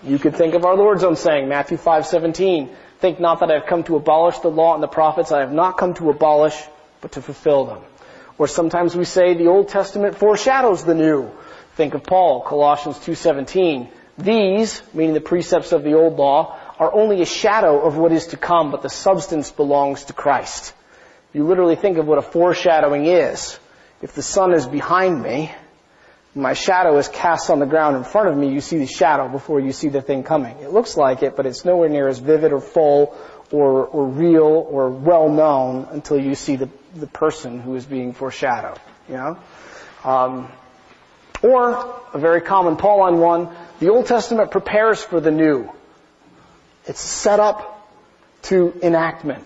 You could think of our Lord's own saying, Matthew 5:17, "Think not that I have come to abolish the law and the prophets. I have not come to abolish, but to fulfill them." Or sometimes we say the Old Testament foreshadows the New. Think of Paul, Colossians 2:17. "These," meaning the precepts of the old law, "are only a shadow of what is to come, but the substance belongs to Christ." You literally think of what a foreshadowing is. If the sun is behind me, my shadow is cast on the ground in front of me, you see the shadow before you see the thing coming. It looks like it, but it's nowhere near as vivid or full or real or well-known until you see the person who is being foreshadowed. You know? Or, a very common Pauline one, the Old Testament prepares for the New. It's set up to enactment.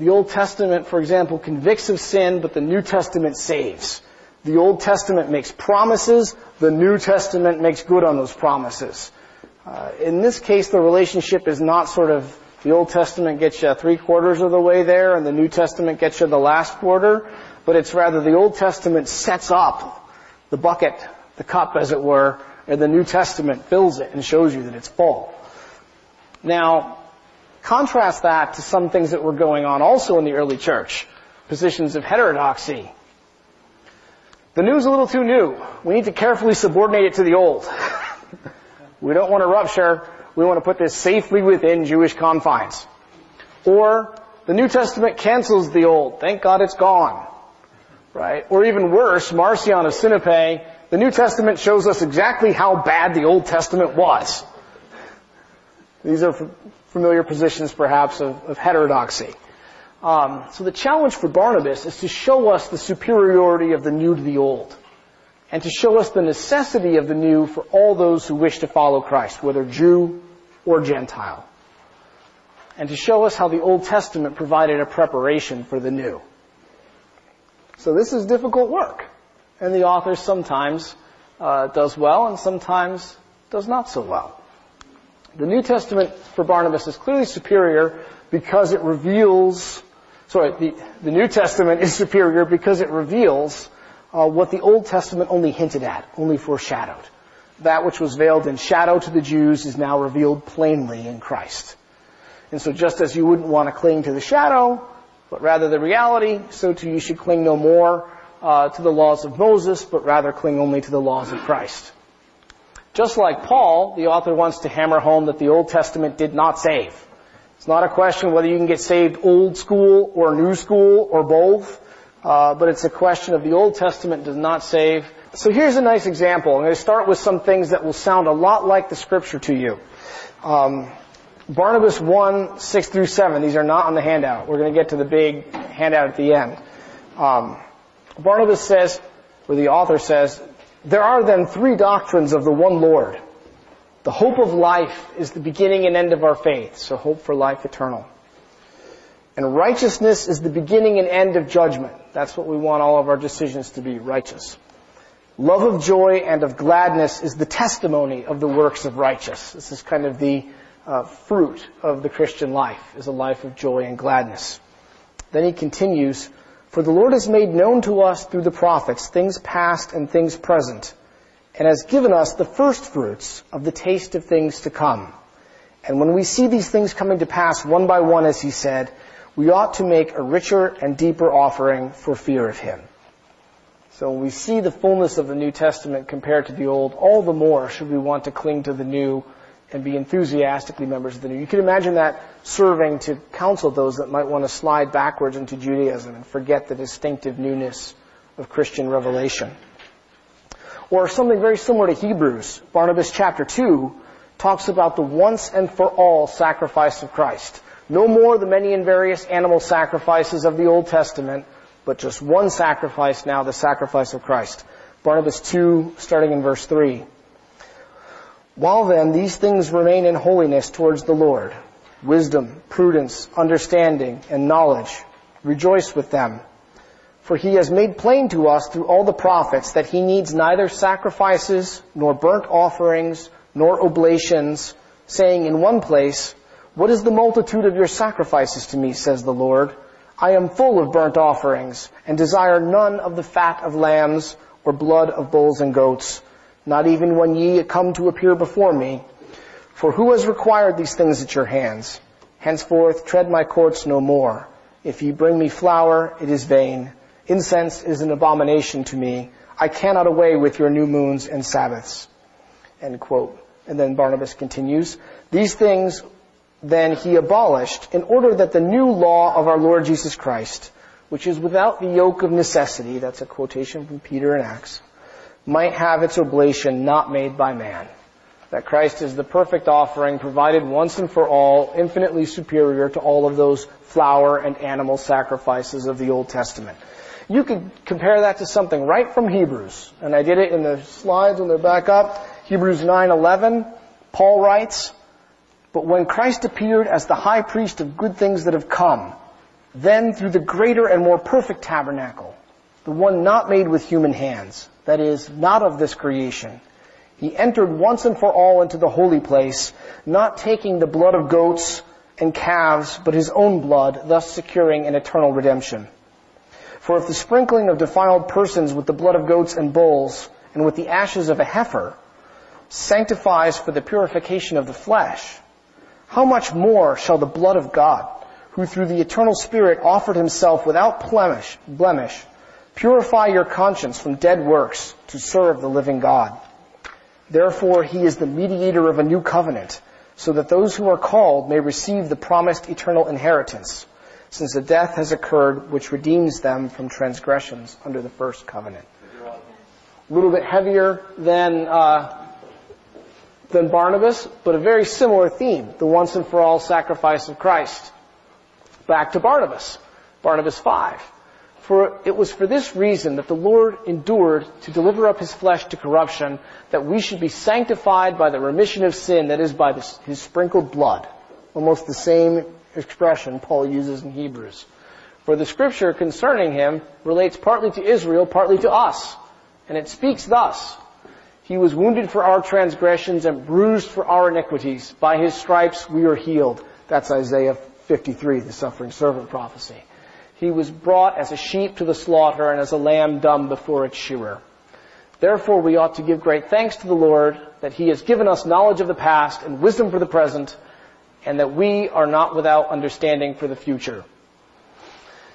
The Old Testament, for example, convicts of sin, but the New Testament saves. The Old Testament makes promises. The New Testament makes good on those promises. In this case, the relationship is not sort of the Old Testament gets you 3/4 of the way there and the New Testament gets you the last quarter, but it's rather the Old Testament sets up the bucket, the cup, as it were, and the New Testament fills it and shows you that it's full. Now, contrast that to some things that were going on also in the early church, positions of heterodoxy. The new's a little too new. We need to carefully subordinate it to the old. We don't want to rupture. We want to put this safely within Jewish confines. Or the New Testament cancels the old. Thank God it's gone. Right? Or even worse, Marcion of Sinope, the New Testament shows us exactly how bad the Old Testament was. These are familiar positions, perhaps, of heterodoxy. So the challenge for Barnabas is to show us the superiority of the new to the old, and to show us the necessity of the new for all those who wish to follow Christ, whether Jew or Gentile, and to show us how the Old Testament provided a preparation for the new. So this is difficult work, and the author sometimes does well and sometimes does not so well. The New Testament for Barnabas is clearly superior because it reveals... the New Testament is superior because it reveals what the Old Testament only hinted at, only foreshadowed. That which was veiled in shadow to the Jews is now revealed plainly in Christ. And so just as you wouldn't want to cling to the shadow, but rather the reality, so too you should cling no more to the laws of Moses, but rather cling only to the laws of Christ. Just like Paul, the author wants to hammer home that the Old Testament did not save. It's not a question whether you can get saved old school or new school or both, but it's a question of the Old Testament does not save. So here's a nice example. I'm going to start with some things that will sound a lot like the Scripture to you. Barnabas 1, 6 through 7. These are not on the handout. We're going to get to the big handout at the end. Barnabas says, or the author says, "There are then three doctrines of the one Lord. The hope of life is the beginning and end of our faith," so hope for life eternal. "And righteousness is the beginning and end of judgment." That's what we want all of our decisions to be, righteous. "Love of joy and of gladness is the testimony of the works of righteous." This is kind of the fruit of the Christian life, is a life of joy and gladness. Then he continues, "For the Lord has made known to us through the prophets things past and things present, and has given us the first fruits of the taste of things to come. And when we see these things coming to pass one by one, as he said, we ought to make a richer and deeper offering for fear of him." So when we see the fullness of the New Testament compared to the Old, all the more should we want to cling to the New and be enthusiastically members of the New. You can imagine that serving to counsel those that might want to slide backwards into Judaism and forget the distinctive newness of Christian revelation. Or something very similar to Hebrews. Barnabas chapter 2 talks about the once and for all sacrifice of Christ. No more the many and various animal sacrifices of the Old Testament, but just one sacrifice now, the sacrifice of Christ. Barnabas 2, starting in verse 3. "While then these things remain in holiness towards the Lord, wisdom, prudence, understanding, and knowledge, rejoice with them. For he has made plain to us through all the prophets that he needs neither sacrifices, nor burnt offerings, nor oblations, saying in one place, 'What is the multitude of your sacrifices to me, says the Lord? I am full of burnt offerings, and desire none of the fat of lambs or blood of bulls and goats, not even when ye come to appear before me. For who has required these things at your hands? Henceforth tread my courts no more. If ye bring me flour, it is vain. Incense is an abomination to me. I cannot away with your new moons and Sabbaths. End quote. And then Barnabas continues, these things then he abolished in order that the new law of our Lord Jesus Christ, which is without the yoke of necessity, that's a quotation from Peter in Acts, might have its oblation not made by man. That Christ is the perfect offering provided once and for all, infinitely superior to all of those flower and animal sacrifices of the Old Testament. You could compare that to something right from Hebrews, and I did it in the slides when they're back up. Hebrews 9:11, Paul writes, but when Christ appeared as the high priest of good things that have come, then through the greater and more perfect tabernacle, the one not made with human hands, that is, not of this creation, he entered once and for all into the holy place, not taking the blood of goats and calves, but his own blood, thus securing an eternal redemption. For if the sprinkling of defiled persons with the blood of goats and bulls, and with the ashes of a heifer, sanctifies for the purification of the flesh, how much more shall the blood of God, who through the eternal Spirit offered himself without blemish, purify your conscience from dead works to serve the living God? Therefore, he is the mediator of a new covenant, so that those who are called may receive the promised eternal inheritance, since a death has occurred which redeems them from transgressions under the first covenant. A little bit heavier than Barnabas, but a very similar theme, the once and for all sacrifice of Christ. Back to Barnabas, Barnabas 5. For it was for this reason that the Lord endured to deliver up his flesh to corruption, that we should be sanctified by the remission of sin, that is, by his sprinkled blood. Almost the same expression Paul uses in Hebrews. For the scripture concerning him relates partly to Israel, partly to us. And it speaks thus, he was wounded for our transgressions and bruised for our iniquities. By his stripes we are healed. That's Isaiah 53, the suffering servant prophecy. He was brought as a sheep to the slaughter and as a lamb dumb before its shearer. Therefore we ought to give great thanks to the Lord that he has given us knowledge of the past and wisdom for the present, and that we are not without understanding for the future.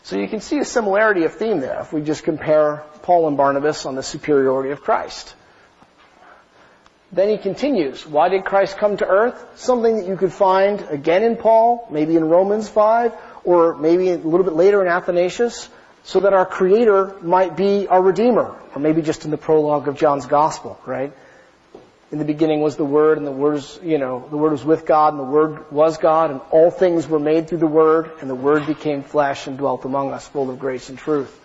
So you can see a similarity of theme there if we just compare Paul and Barnabas on the superiority of Christ. Then he continues, why did Christ come to earth? Something that you could find again in Paul, maybe in Romans 5, or maybe a little bit later in Athanasius, so that our Creator might be our Redeemer, or maybe just in the prologue of John's Gospel, right? In the beginning was the Word, and the Word was with God, and the Word was God, and all things were made through the Word, and the Word became flesh and dwelt among us, full of grace and truth.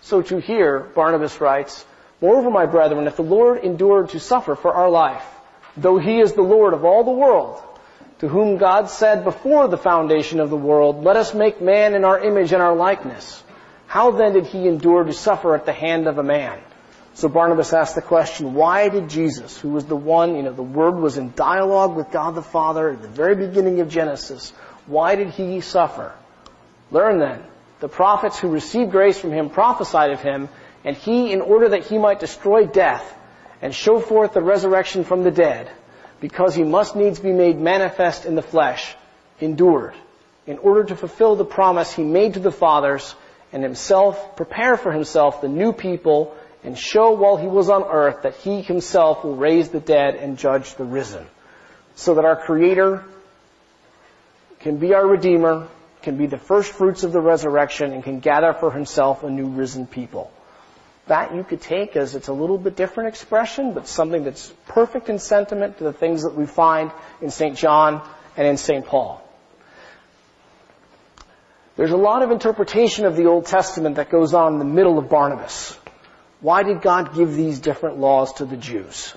So to here, Barnabas writes, moreover, my brethren, if the Lord endured to suffer for our life, though he is the Lord of all the world, to whom God said before the foundation of the world, let us make man in our image and our likeness. How then did he endure to suffer at the hand of a man? So Barnabas asked the question, why did Jesus, who was the one, the Word was in dialogue with God the Father at the very beginning of Genesis, why did he suffer? Learn then, the prophets who received grace from him prophesied of him, and he, in order that he might destroy death and show forth the resurrection from the dead, because he must needs be made manifest in the flesh, endured, in order to fulfill the promise he made to the fathers, and himself prepare for himself the new people, and show while he was on earth that he himself will raise the dead and judge the risen, so that our Creator can be our Redeemer, can be the first fruits of the resurrection, and can gather for himself a new risen people. That you could take as it's a little bit different expression, but something that's perfect in sentiment to the things that we find in St. John and in St. Paul. There's a lot of interpretation of the Old Testament that goes on in the middle of Barnabas. Why did God give these different laws to the Jews?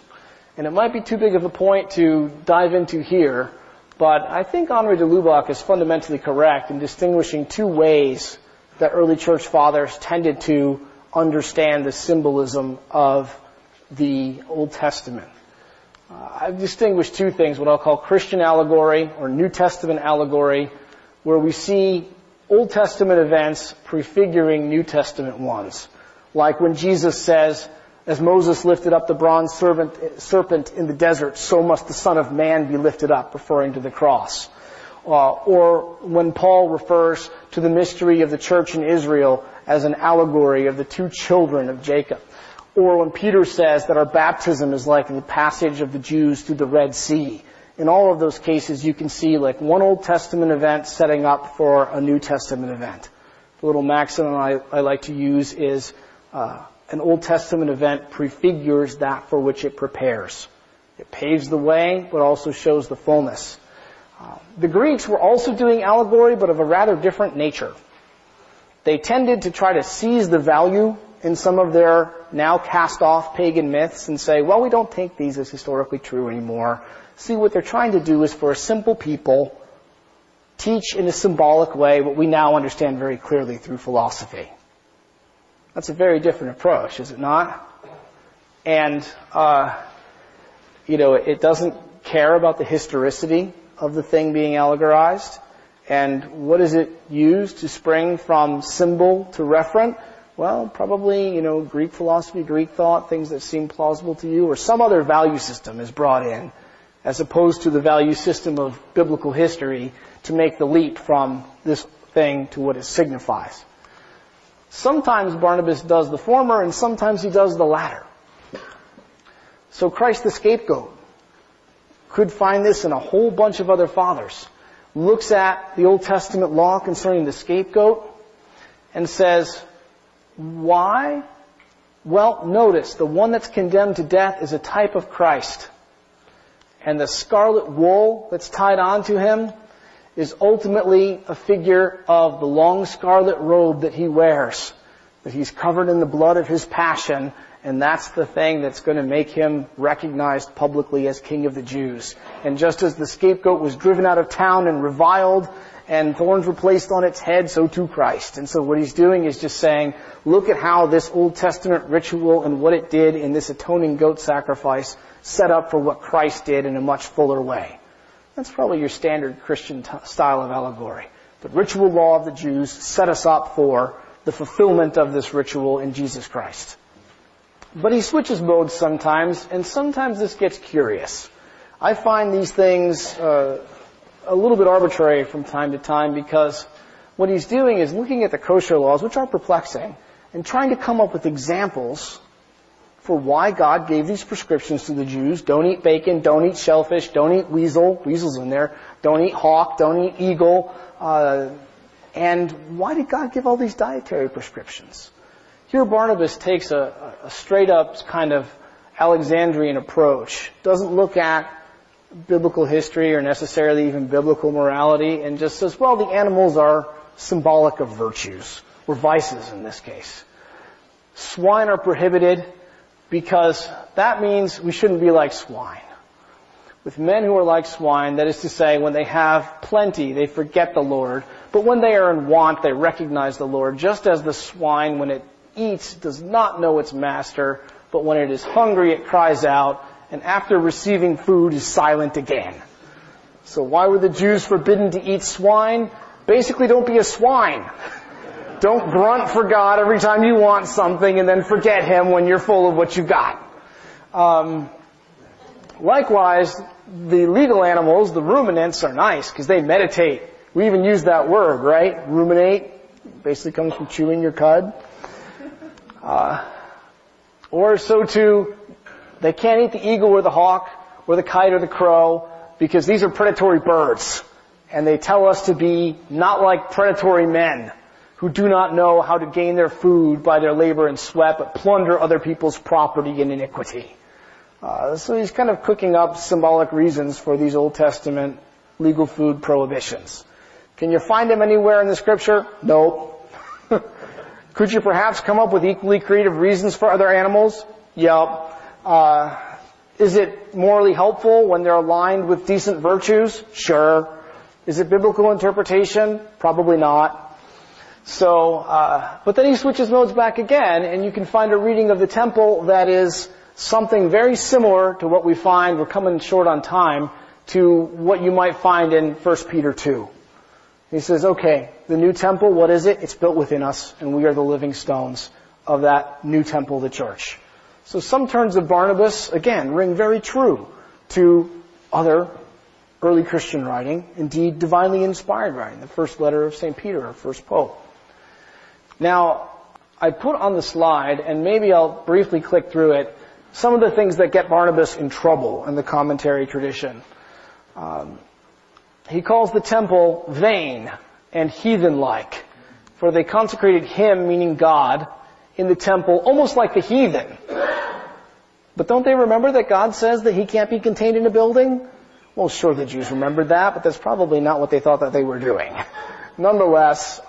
And it might be too big of a point to dive into here, but I think Henri de Lubac is fundamentally correct in distinguishing two ways that early church fathers tended to understand the symbolism of the Old Testament. I've distinguished two things, what I'll call Christian allegory or New Testament allegory, where we see Old Testament events prefiguring New Testament ones. Like when Jesus says, As Moses lifted up the bronze serpent in the desert, so must the Son of Man be lifted up, referring to the cross. Or when Paul refers to the mystery of the church in Israel as an allegory of the two children of Jacob. Or when Peter says that our baptism is like the passage of the Jews through the Red Sea. In all of those cases, you can see like one Old Testament event setting up for a New Testament event. The little maxim I like to use is... an Old Testament event prefigures that for which it prepares. It paves the way, but also shows the fullness. The Greeks were also doing allegory, but of a rather different nature. They tended to try to seize the value in some of their now cast-off pagan myths and say, well, we don't take these as historically true anymore. See, what they're trying to do is for a simple people, teach in a symbolic way what we now understand very clearly through philosophy. That's a very different approach, is it not? And, it doesn't care about the historicity of the thing being allegorized. And what is it used to spring from symbol to referent? Well, probably, Greek philosophy, Greek thought, things that seem plausible to you, or some other value system is brought in, as opposed to the value system of biblical history to make the leap from this thing to what it signifies. Sometimes Barnabas does the former, and sometimes he does the latter. So Christ the scapegoat could find this in a whole bunch of other fathers. Looks at the Old Testament law concerning the scapegoat and says, why? Well, notice, the one that's condemned to death is a type of Christ. And the scarlet wool that's tied onto him is ultimately a figure of the long scarlet robe that he wears, that he's covered in the blood of his passion, and that's the thing that's going to make him recognized publicly as King of the Jews. And just as the scapegoat was driven out of town and reviled, and thorns were placed on its head, so too Christ. And so what he's doing is just saying, look at how this Old Testament ritual and what it did in this atoning goat sacrifice set up for what Christ did in a much fuller way. That's probably your standard Christian style of allegory. The ritual law of the Jews set us up for the fulfillment of this ritual in Jesus Christ. But he switches modes sometimes, and sometimes this gets curious. I find these things a little bit arbitrary from time to time, because what he's doing is looking at the kosher laws, which are perplexing, and trying to come up with examples for why God gave these prescriptions to the Jews. Don't eat bacon, don't eat shellfish, don't eat weasel, weasel's in there, don't eat hawk, don't eat eagle. And why did God give all these dietary prescriptions? Here Barnabas takes a straight-up kind of Alexandrian approach, doesn't look at biblical history or necessarily even biblical morality, and just says, well, the animals are symbolic of virtues, or vices in this case. Swine are prohibited, because that means we shouldn't be like swine. With men who are like swine, that is to say, when they have plenty, they forget the Lord. But when they are in want, they recognize the Lord, just as the swine, when it eats, does not know its master. But when it is hungry, it cries out, and after receiving food, is silent again. So why were the Jews forbidden to eat swine? Basically, don't be a swine. Don't grunt for God every time you want something and then forget Him when you're full of what you got. Likewise, the legal animals, the ruminants, are nice because they meditate. We even use that word, right? Ruminate. Basically comes from chewing your cud. Or so too, they can't eat the eagle or the hawk or the kite or the crow, because these are predatory birds. And they tell us to be not like predatory men, who do not know how to gain their food by their labor and sweat, but plunder other people's property in iniquity. So he's kind of cooking up symbolic reasons for these Old Testament legal food prohibitions. Can you find them anywhere in the Scripture? No. Could you perhaps come up with equally creative reasons for other animals? Yep. Is it morally helpful when they're aligned with decent virtues? Sure. Is it biblical interpretation? Probably not. So, but then he switches modes back again, and you can find a reading of the temple that is something very similar to what we find, we're coming short on time, to what you might find in 1 Peter 2. He says, okay, the new temple, what is it? It's built within us, and we are the living stones of that new temple, the church. So some turns of Barnabas, again, ring very true to other early Christian writing, indeed divinely inspired writing, the first letter of St. Peter, our first pope. Now, I put on the slide, and maybe I'll briefly click through it, some of the things that get Barnabas in trouble in the commentary tradition. He calls the temple vain and heathen-like, for they consecrated him, meaning God, in the temple almost like the heathen. But don't they remember that God says that he can't be contained in a building? Well, sure, the Jews remembered that, but that's probably not what they thought that they were doing. Nonetheless,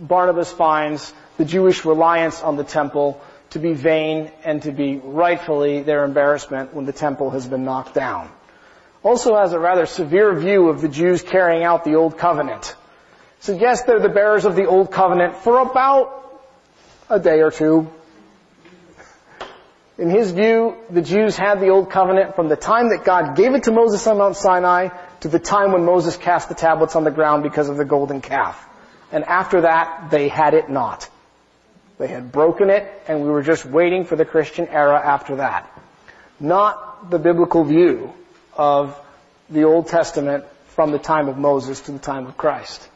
Barnabas finds the Jewish reliance on the temple to be vain and to be rightfully their embarrassment when the temple has been knocked down. Also has a rather severe view of the Jews carrying out the Old Covenant. So yes, they're the bearers of the Old Covenant for about a day or two. In his view, the Jews had the Old Covenant from the time that God gave it to Moses on Mount Sinai to the time when Moses cast the tablets on the ground because of the golden calf. And after that, they had it not. They had broken it, and we were just waiting for the Christian era after that. Not the biblical view of the Old Testament from the time of Moses to the time of Christ.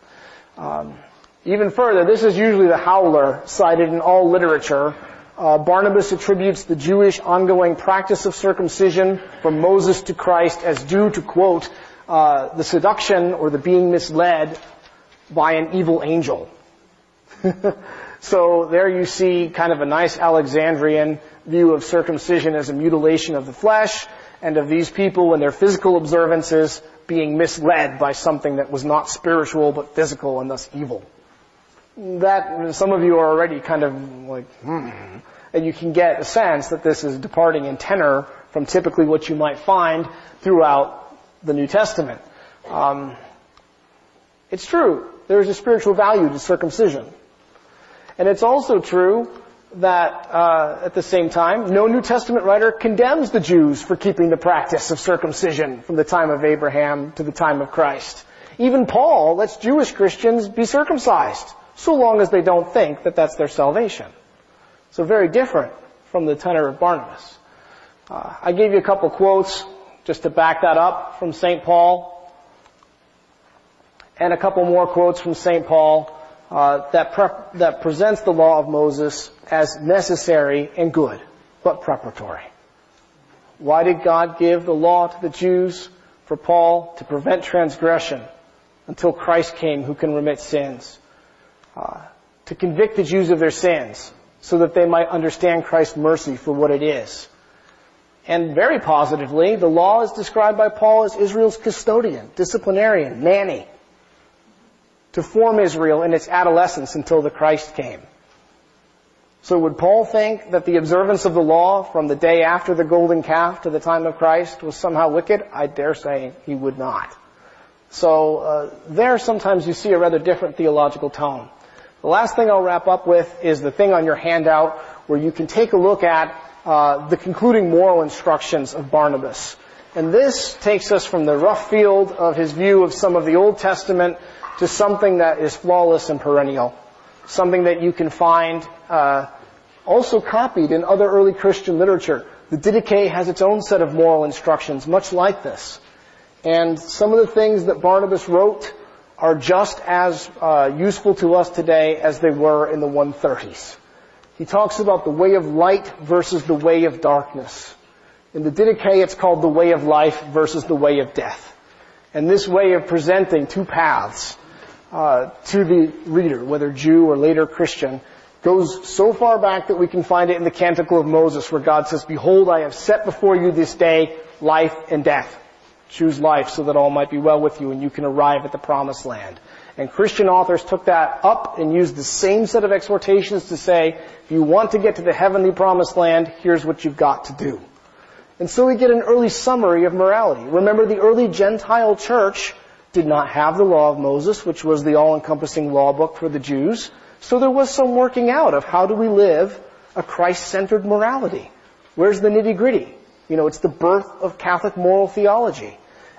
Even further, this is usually the howler cited in all literature. Barnabas attributes the Jewish ongoing practice of circumcision from Moses to Christ as due to, quote, the seduction or the being misled by an evil angel. So there you see kind of a nice Alexandrian view of circumcision as a mutilation of the flesh, and of these people and their physical observances being misled by something that was not spiritual but physical and thus evil. That, some of you are already kind of like, and you can get a sense that this is departing in tenor from typically what you might find throughout the New Testament. It's true, there is a spiritual value to circumcision. And it's also true that at the same time, no New Testament writer condemns the Jews for keeping the practice of circumcision from the time of Abraham to the time of Christ. Even Paul lets Jewish Christians be circumcised, so long as they don't think that that's their salvation. So very different from the tenor of Barnabas. I gave you a couple quotes just to back that up from St. Paul, and a couple more quotes from St. Paul that presents the law of Moses as necessary and good, but preparatory. Why did God give the law to the Jews? For Paul, to prevent transgression until Christ came who can remit sins, to convict the Jews of their sins so that they might understand Christ's mercy for what it is. And very positively, the law is described by Paul as Israel's custodian, disciplinarian, nanny, to form Israel in its adolescence until the Christ came. So would Paul think that the observance of the law from the day after the golden calf to the time of Christ was somehow wicked? I dare say he would not. So there sometimes you see a rather different theological tone. The last thing I'll wrap up with is the thing on your handout where you can take a look at the concluding moral instructions of Barnabas. And this takes us from the rough field of his view of some of the Old Testament to something that is flawless and perennial, something that you can find also copied in other early Christian literature. The Didache has its own set of moral instructions, much like this. And some of the things that Barnabas wrote are just as useful to us today as they were in the 130s. He talks about the way of light versus the way of darkness. In the Didache, it's called the way of life versus the way of death. And this way of presenting two paths to the reader, whether Jew or later Christian, goes so far back that we can find it in the Canticle of Moses, where God says, "Behold, I have set before you this day life and death. Choose life so that all might be well with you and you can arrive at the promised land." And Christian authors took that up and used the same set of exhortations to say, if you want to get to the heavenly promised land, here's what you've got to do. And so we get an early summary of morality. Remember, the early Gentile church did not have the law of Moses, which was the all-encompassing law book for the Jews. So there was some working out of how do we live a Christ-centered morality? Where's the nitty-gritty? You know, it's the birth of Catholic moral theology.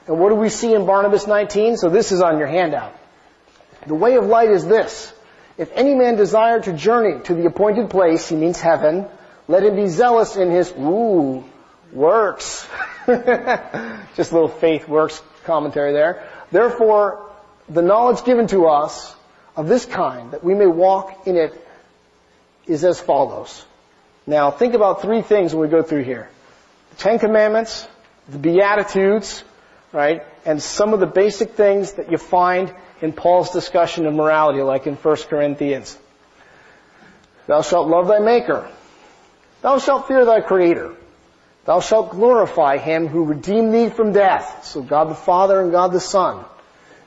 And what do we see in Barnabas 19? So this is on your handout. The way of light is this. If any man desire to journey to the appointed place, he means heaven, Let him be zealous in his works. Just a little faith works commentary there. Therefore, the knowledge given to us of this kind, that we may walk in it, is as follows. Now, think about three things when we go through here. The Ten Commandments, the Beatitudes, right, and some of the basic things that you find in Paul's discussion of morality, like in 1 Corinthians. Thou shalt love thy Maker. Thou shalt fear thy Creator. Thou shalt glorify Him who redeemed thee from death. So God the Father and God the Son.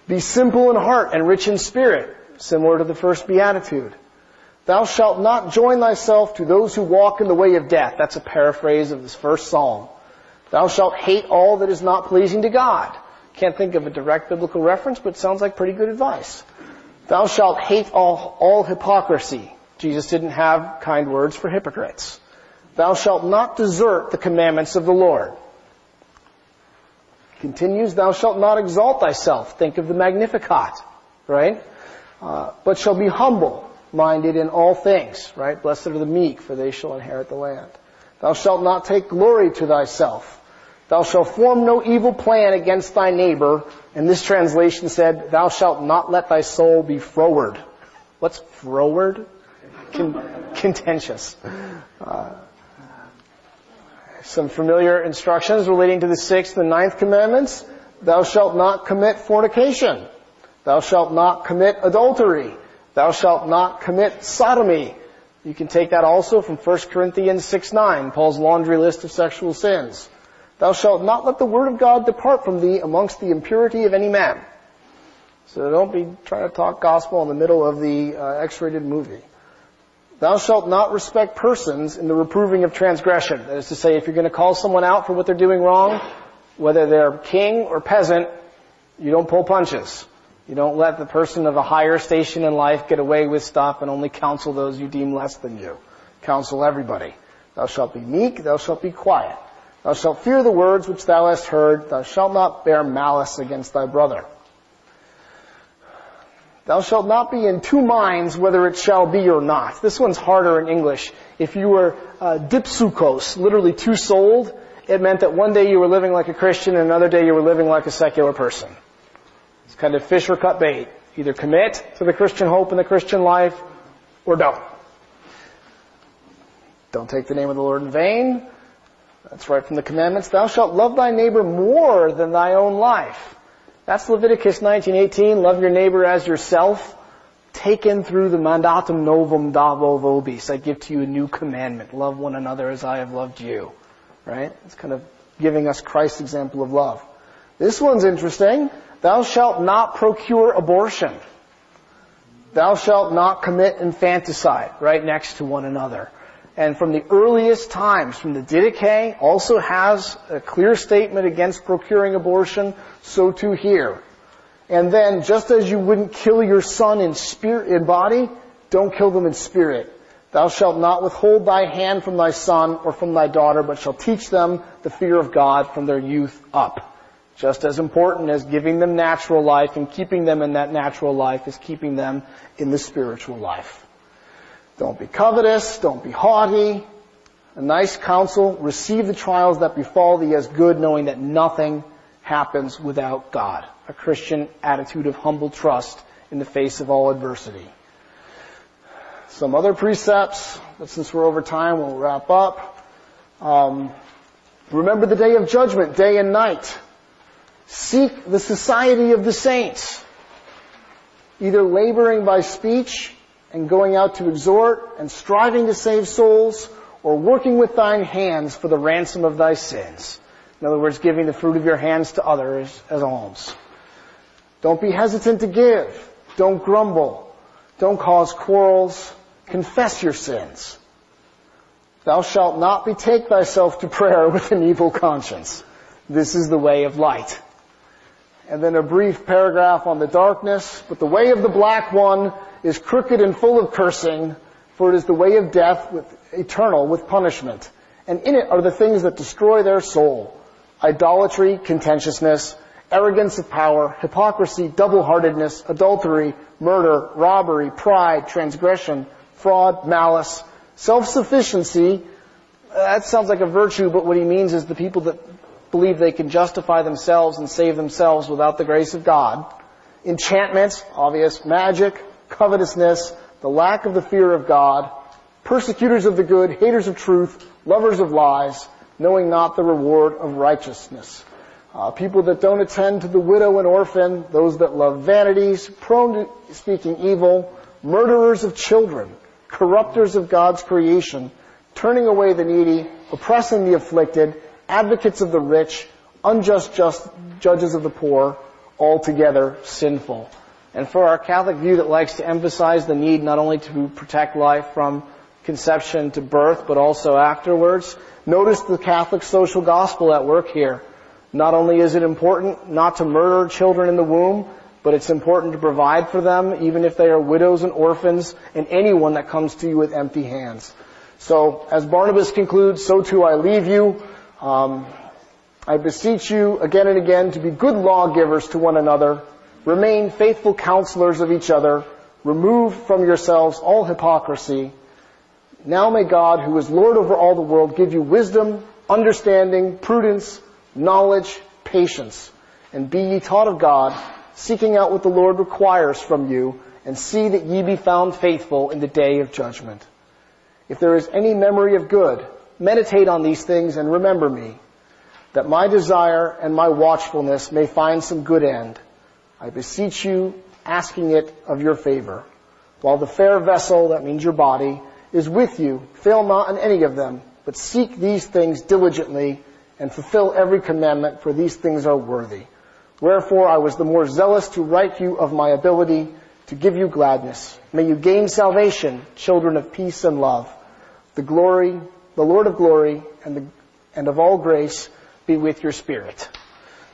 Be simple in heart and rich in spirit, similar to the first Beatitude. Thou shalt not join thyself to those who walk in the way of death. That's a paraphrase of this first Psalm. Thou shalt hate all that is not pleasing to God. Can't think of a direct biblical reference, but sounds like pretty good advice. Thou shalt hate all hypocrisy. Jesus didn't have kind words for hypocrites. Thou shalt not desert the commandments of the Lord. Continues, thou shalt not exalt thyself. Think of the Magnificat, right? But shall be humble-minded in all things, right? Blessed are the meek, for they shall inherit the land. Thou shalt not take glory to thyself. Thou shalt form no evil plan against thy neighbor. And this translation said, thou shalt not let thy soul be froward. What's froward? Contentious. Some familiar instructions relating to the 6th and 9th commandments. Thou shalt not commit fornication. Thou shalt not commit adultery. Thou shalt not commit sodomy. You can take that also from 1 Corinthians 6:9, Paul's laundry list of sexual sins. Thou shalt not let the word of God depart from thee amongst the impurity of any man. So don't be trying to talk gospel in the middle of the X-rated movie. Thou shalt not respect persons in the reproving of transgression. That is to say, if you're going to call someone out for what they're doing wrong, whether they're king or peasant, you don't pull punches. You don't let the person of a higher station in life get away with stuff and only counsel those you deem less than you. Counsel everybody. Thou shalt be meek. Thou shalt be quiet. Thou shalt fear the words which thou hast heard. Thou shalt not bear malice against thy brother. Thou shalt not be in two minds whether it shall be or not. This one's harder in English. If you were dipsukos, literally two-souled, it meant that one day you were living like a Christian and another day you were living like a secular person. It's kind of fish or cut bait. Either commit to the Christian hope and the Christian life, or don't. Don't take the name of the Lord in vain. That's right from the commandments. Thou shalt love thy neighbor more than thy own life. That's Leviticus 19:18, love your neighbor as yourself, taken through the mandatum novum dabo vobis. I give to you a new commandment, love one another as I have loved you. Right? It's kind of giving us Christ's example of love. This one's interesting. Thou shalt not procure abortion. Thou shalt not commit infanticide, right next to one another. And from the earliest times, from the Didache, also has a clear statement against procuring abortion, so too here. And then, just as you wouldn't kill your son in spirit, in body, don't kill them in spirit. Thou shalt not withhold thy hand from thy son or from thy daughter, but shall teach them the fear of God from their youth up. Just as important as giving them natural life and keeping them in that natural life is keeping them in the spiritual life. Don't be covetous, don't be haughty. A nice counsel, receive the trials that befall thee as good, knowing that nothing happens without God. A Christian attitude of humble trust in the face of all adversity. Some other precepts, but since we're over time, we'll wrap up. Remember the day of judgment, day and night. Seek the society of the saints, either laboring by speech and going out to exhort, and striving to save souls, or working with thine hands for the ransom of thy sins. In other words, giving the fruit of your hands to others as alms. Don't be hesitant to give. Don't grumble. Don't cause quarrels. Confess your sins. Thou shalt not betake thyself to prayer with an evil conscience. This is the way of light. And then a brief paragraph on the darkness. But the way of the black one is crooked and full of cursing, for it is the way of death, eternal with punishment. And in it are the things that destroy their soul: idolatry, contentiousness, arrogance of power, hypocrisy, double-heartedness, adultery, murder, robbery, pride, transgression, fraud, malice, self-sufficiency, That sounds like a virtue, but what he means is the people that believe they can justify themselves and save themselves without the grace of God. Enchantment, obvious magic, covetousness, the lack of the fear of God, persecutors of the good, haters of truth, lovers of lies, knowing not the reward of righteousness. People that don't attend to the widow and orphan, those that love vanities, prone to speaking evil, murderers of children, corrupters of God's creation, turning away the needy, oppressing the afflicted, advocates of the rich, unjust judges of the poor, altogether sinful. And for our Catholic view that likes to emphasize the need not only to protect life from conception to birth, but also afterwards, notice the Catholic social gospel at work here. Not only is it important not to murder children in the womb, but it's important to provide for them, even if they are widows and orphans, and anyone that comes to you with empty hands. So, as Barnabas concludes, so too I leave you. I beseech you again and again to be good lawgivers to one another, remain faithful counselors of each other, remove from yourselves all hypocrisy. Now may God, who is Lord over all the world, give you wisdom, understanding, prudence, knowledge, patience. And be ye taught of God, seeking out what the Lord requires from you, and see that ye be found faithful in the day of judgment. If there is any memory of good, meditate on these things and remember me, that my desire and my watchfulness may find some good end. I beseech you, asking it of your favor. While the fair vessel, that means your body, is with you, fail not in any of them, but seek these things diligently and fulfill every commandment, for these things are worthy. Wherefore I was the more zealous to write you of my ability to give you gladness. May you gain salvation, children of peace and love. The glory, the Lord of glory, and of all grace be with your spirit.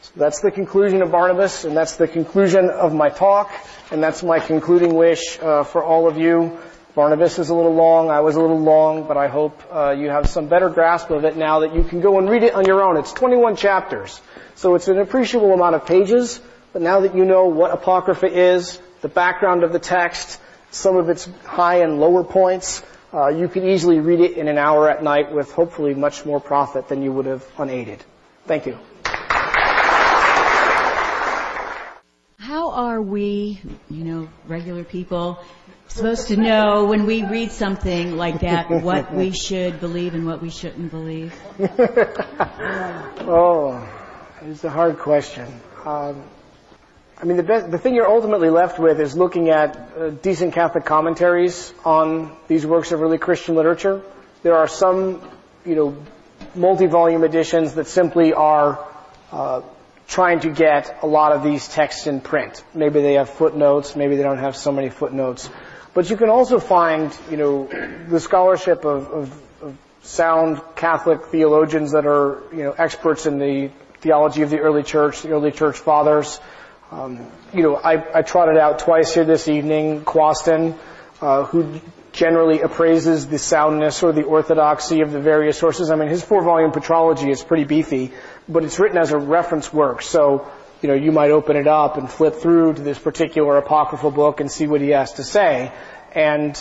So that's the conclusion of Barnabas, and that's the conclusion of my talk, and that's my concluding wish for all of you. Barnabas is a little long, I was a little long, but I hope you have some better grasp of it now that you can go and read it on your own. It's 21 chapters, so it's an appreciable amount of pages, but now that you know what Apocrypha is, the background of the text, some of its high and lower points, you could easily read it in an hour at night with hopefully much more profit than you would have unaided. Thank you. How are we, regular people, supposed to know when we read something like that what we should believe and what we shouldn't believe? Oh, it's a hard question. The thing you're ultimately left with is looking at decent Catholic commentaries on these works of early Christian literature. There are some, multi-volume editions that simply are trying to get a lot of these texts in print. Maybe they have footnotes, maybe they don't have so many footnotes. But you can also find, the scholarship of sound Catholic theologians that are, experts in the theology of the early church fathers. I trotted out twice here this evening Quasten, who generally appraises the soundness or the orthodoxy of the various sources. His 4-volume Petrology is pretty beefy, but it's written as a reference work. So, you might open it up and flip through to this particular apocryphal book and see what he has to say. And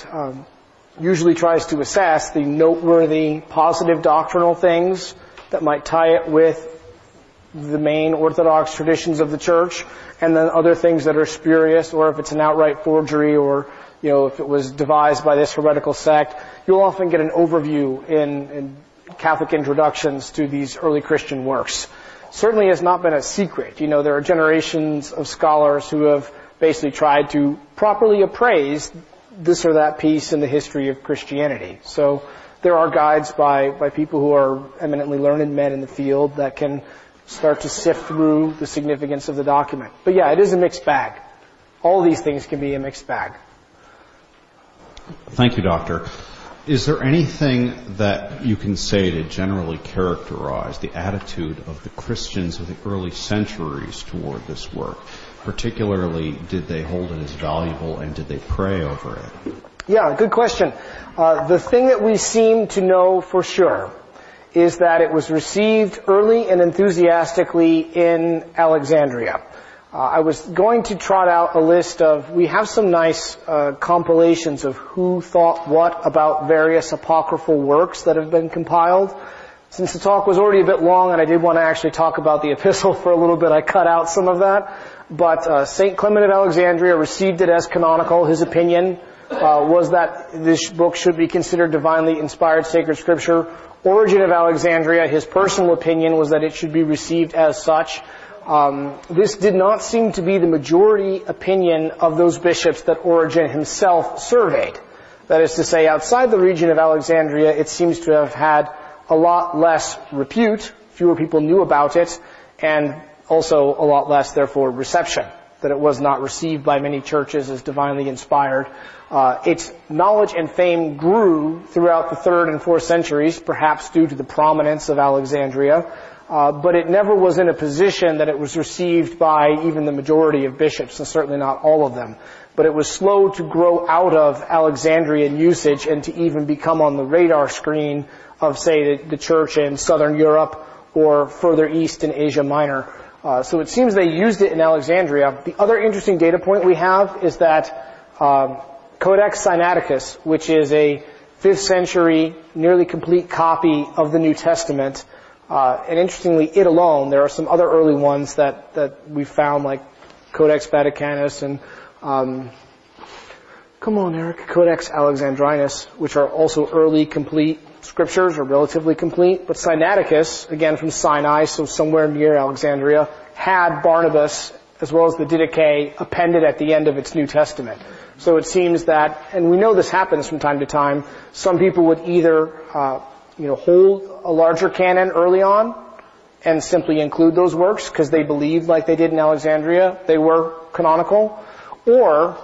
usually tries to assess the noteworthy positive doctrinal things that might tie it with the main Orthodox traditions of the Church, and then other things that are spurious, or if it's an outright forgery, or if it was devised by this heretical sect. You'll often get an overview in Catholic introductions to these early Christian works. Certainly has not been a secret. There are generations of scholars who have basically tried to properly appraise this or that piece in the history of Christianity. So there are guides by people who are eminently learned men in the field that can start to sift through the significance of the document. But yeah, it is a mixed bag. All these things can be a mixed bag. Thank you, Doctor. Is there anything that you can say to generally characterize the attitude of the Christians of the early centuries toward this work? Particularly, did they hold it as valuable and did they pray over it? Yeah, good question. The thing that we seem to know for sure is that it was received early and enthusiastically in Alexandria. I was going to trot out a list of, we have some nice compilations of who thought what about various apocryphal works that have been compiled. Since the talk was already a bit long and I did want to actually talk about the epistle for a little bit, I cut out some of that. But St. Clement of Alexandria received it as canonical. His opinion was that this book should be considered divinely inspired sacred scripture. Origen of Alexandria, his personal opinion was that it should be received as such. This did not seem to be the majority opinion of those bishops that Origen himself surveyed. That is to say, outside the region of Alexandria, it seems to have had a lot less repute, fewer people knew about it, and also a lot less, therefore, reception, that it was not received by many churches as divinely inspired. Its knowledge and fame grew throughout the 3rd and 4th centuries, perhaps due to the prominence of Alexandria, but it never was in a position that it was received by even the majority of bishops, and certainly not all of them. But it was slow to grow out of Alexandrian usage and to even become on the radar screen of, say, the church in southern Europe or further east in Asia Minor. So it seems they used it in Alexandria. The other interesting data point we have is that Codex Sinaiticus, which is a 5th century, nearly complete copy of the New Testament, and interestingly, it alone, there are some other early ones that we found, like Codex Vaticanus and Codex Alexandrinus, which are also early complete scriptures, are relatively complete. But Sinaiticus, again from Sinai, so somewhere near Alexandria, had Barnabas, as well as the Didache, appended at the end of its New Testament. So it seems that, and we know this happens from time to time, some people would either hold a larger canon early on and simply include those works because they believed, like they did in Alexandria, they were canonical, or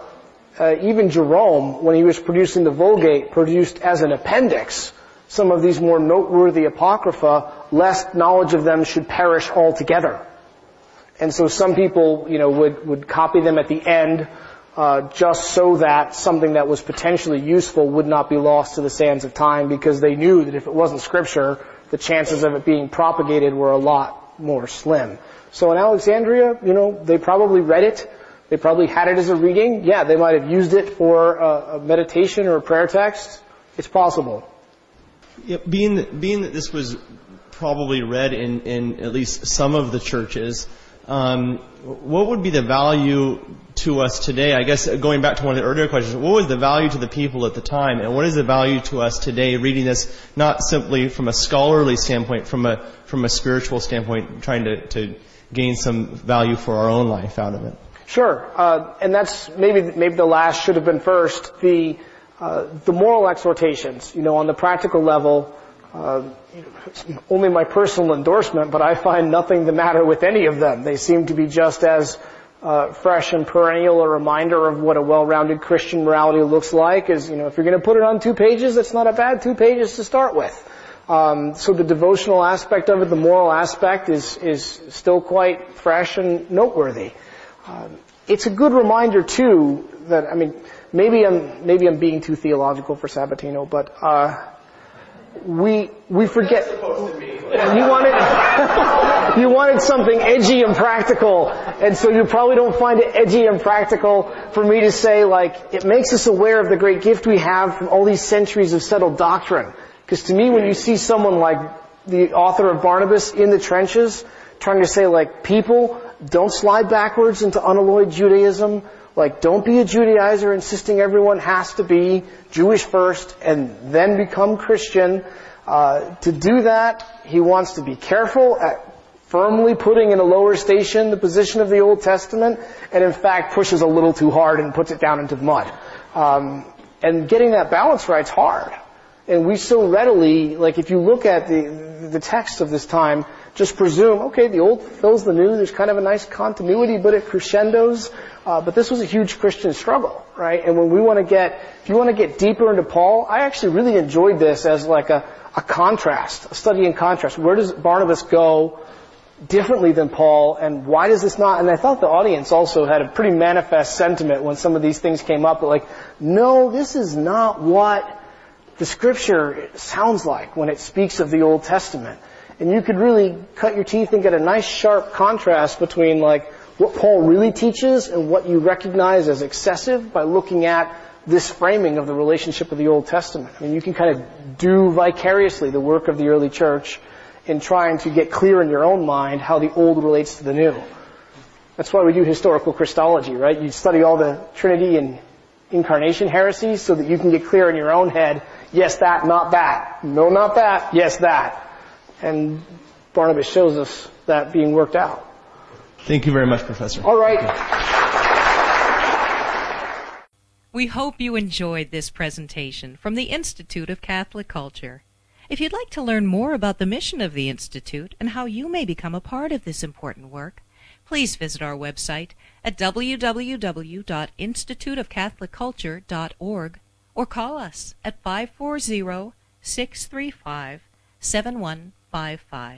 even Jerome, when he was producing the Vulgate, produced as an appendix some of these more noteworthy apocrypha, lest knowledge of them should perish altogether. And so some people, would copy them at the end, just so that something that was potentially useful would not be lost to the sands of time, because they knew that if it wasn't scripture, the chances of it being propagated were a lot more slim. So in Alexandria, they probably read it. They probably had it as a reading. Yeah, they might have used it for a meditation or a prayer text. It's possible. Yeah, being that this was probably read in at least some of the churches, what would be the value to us today? I guess going back to one of the earlier questions, what was the value to the people at the time, and what is the value to us today reading this, not simply from a scholarly standpoint, from a spiritual standpoint, trying to gain some value for our own life out of it? Sure, and that's maybe the last should have been first. The moral exhortations, on the practical level, only my personal endorsement, but I find nothing the matter with any of them. They seem to be just as fresh and perennial a reminder of what a well-rounded Christian morality looks like. Is if you're going to put it on 2 pages, that's not a bad 2 pages to start with. So the devotional aspect of it, the moral aspect, is still quite fresh and noteworthy. It's a good reminder too that maybe I'm being too theological for Sabatino, but we forget. That's supposed to be. You wanted something edgy and practical, and so you probably don't find it edgy and practical for me to say, like, it makes us aware of the great gift we have from all these centuries of settled doctrine. Because to me, when you see someone like the author of Barnabas in the trenches trying to say, like, people, don't slide backwards into unalloyed Judaism. Like, don't be a Judaizer insisting everyone has to be Jewish first and then become Christian. To do that, he wants to be careful at firmly putting in a lower station the position of the Old Testament, and in fact pushes a little too hard and puts it down into the mud. And getting that balance right's hard. And we so readily, like, if you look at the text of this time, just presume, okay, the old fills the new, there's kind of a nice continuity, but it crescendos. But this was a huge Christian struggle, right? And when we want to if you want to get deeper into Paul, I actually really enjoyed this as like a contrast, a study in contrast. Where does Barnabas go differently than Paul, and why does this not? And I thought the audience also had a pretty manifest sentiment when some of these things came up, but like, no, this is not what the scripture sounds like when it speaks of the Old Testament. And you could really cut your teeth and get a nice sharp contrast between, like, what Paul really teaches and what you recognize as excessive by looking at this framing of the relationship of the Old Testament. I mean, you can kind of do vicariously the work of the early church in trying to get clear in your own mind how the old relates to the new. That's why we do historical Christology, right? You study all the Trinity and Incarnation heresies so that you can get clear in your own head, yes, that, not that. No, not that. Yes, that. And Barnabas shows us that being worked out. Thank you very much, Professor. All right. We hope you enjoyed this presentation from the Institute of Catholic Culture. If you'd like to learn more about the mission of the Institute and how you may become a part of this important work, please visit our website at www.instituteofcatholicculture.org or call us at 540-635-7155.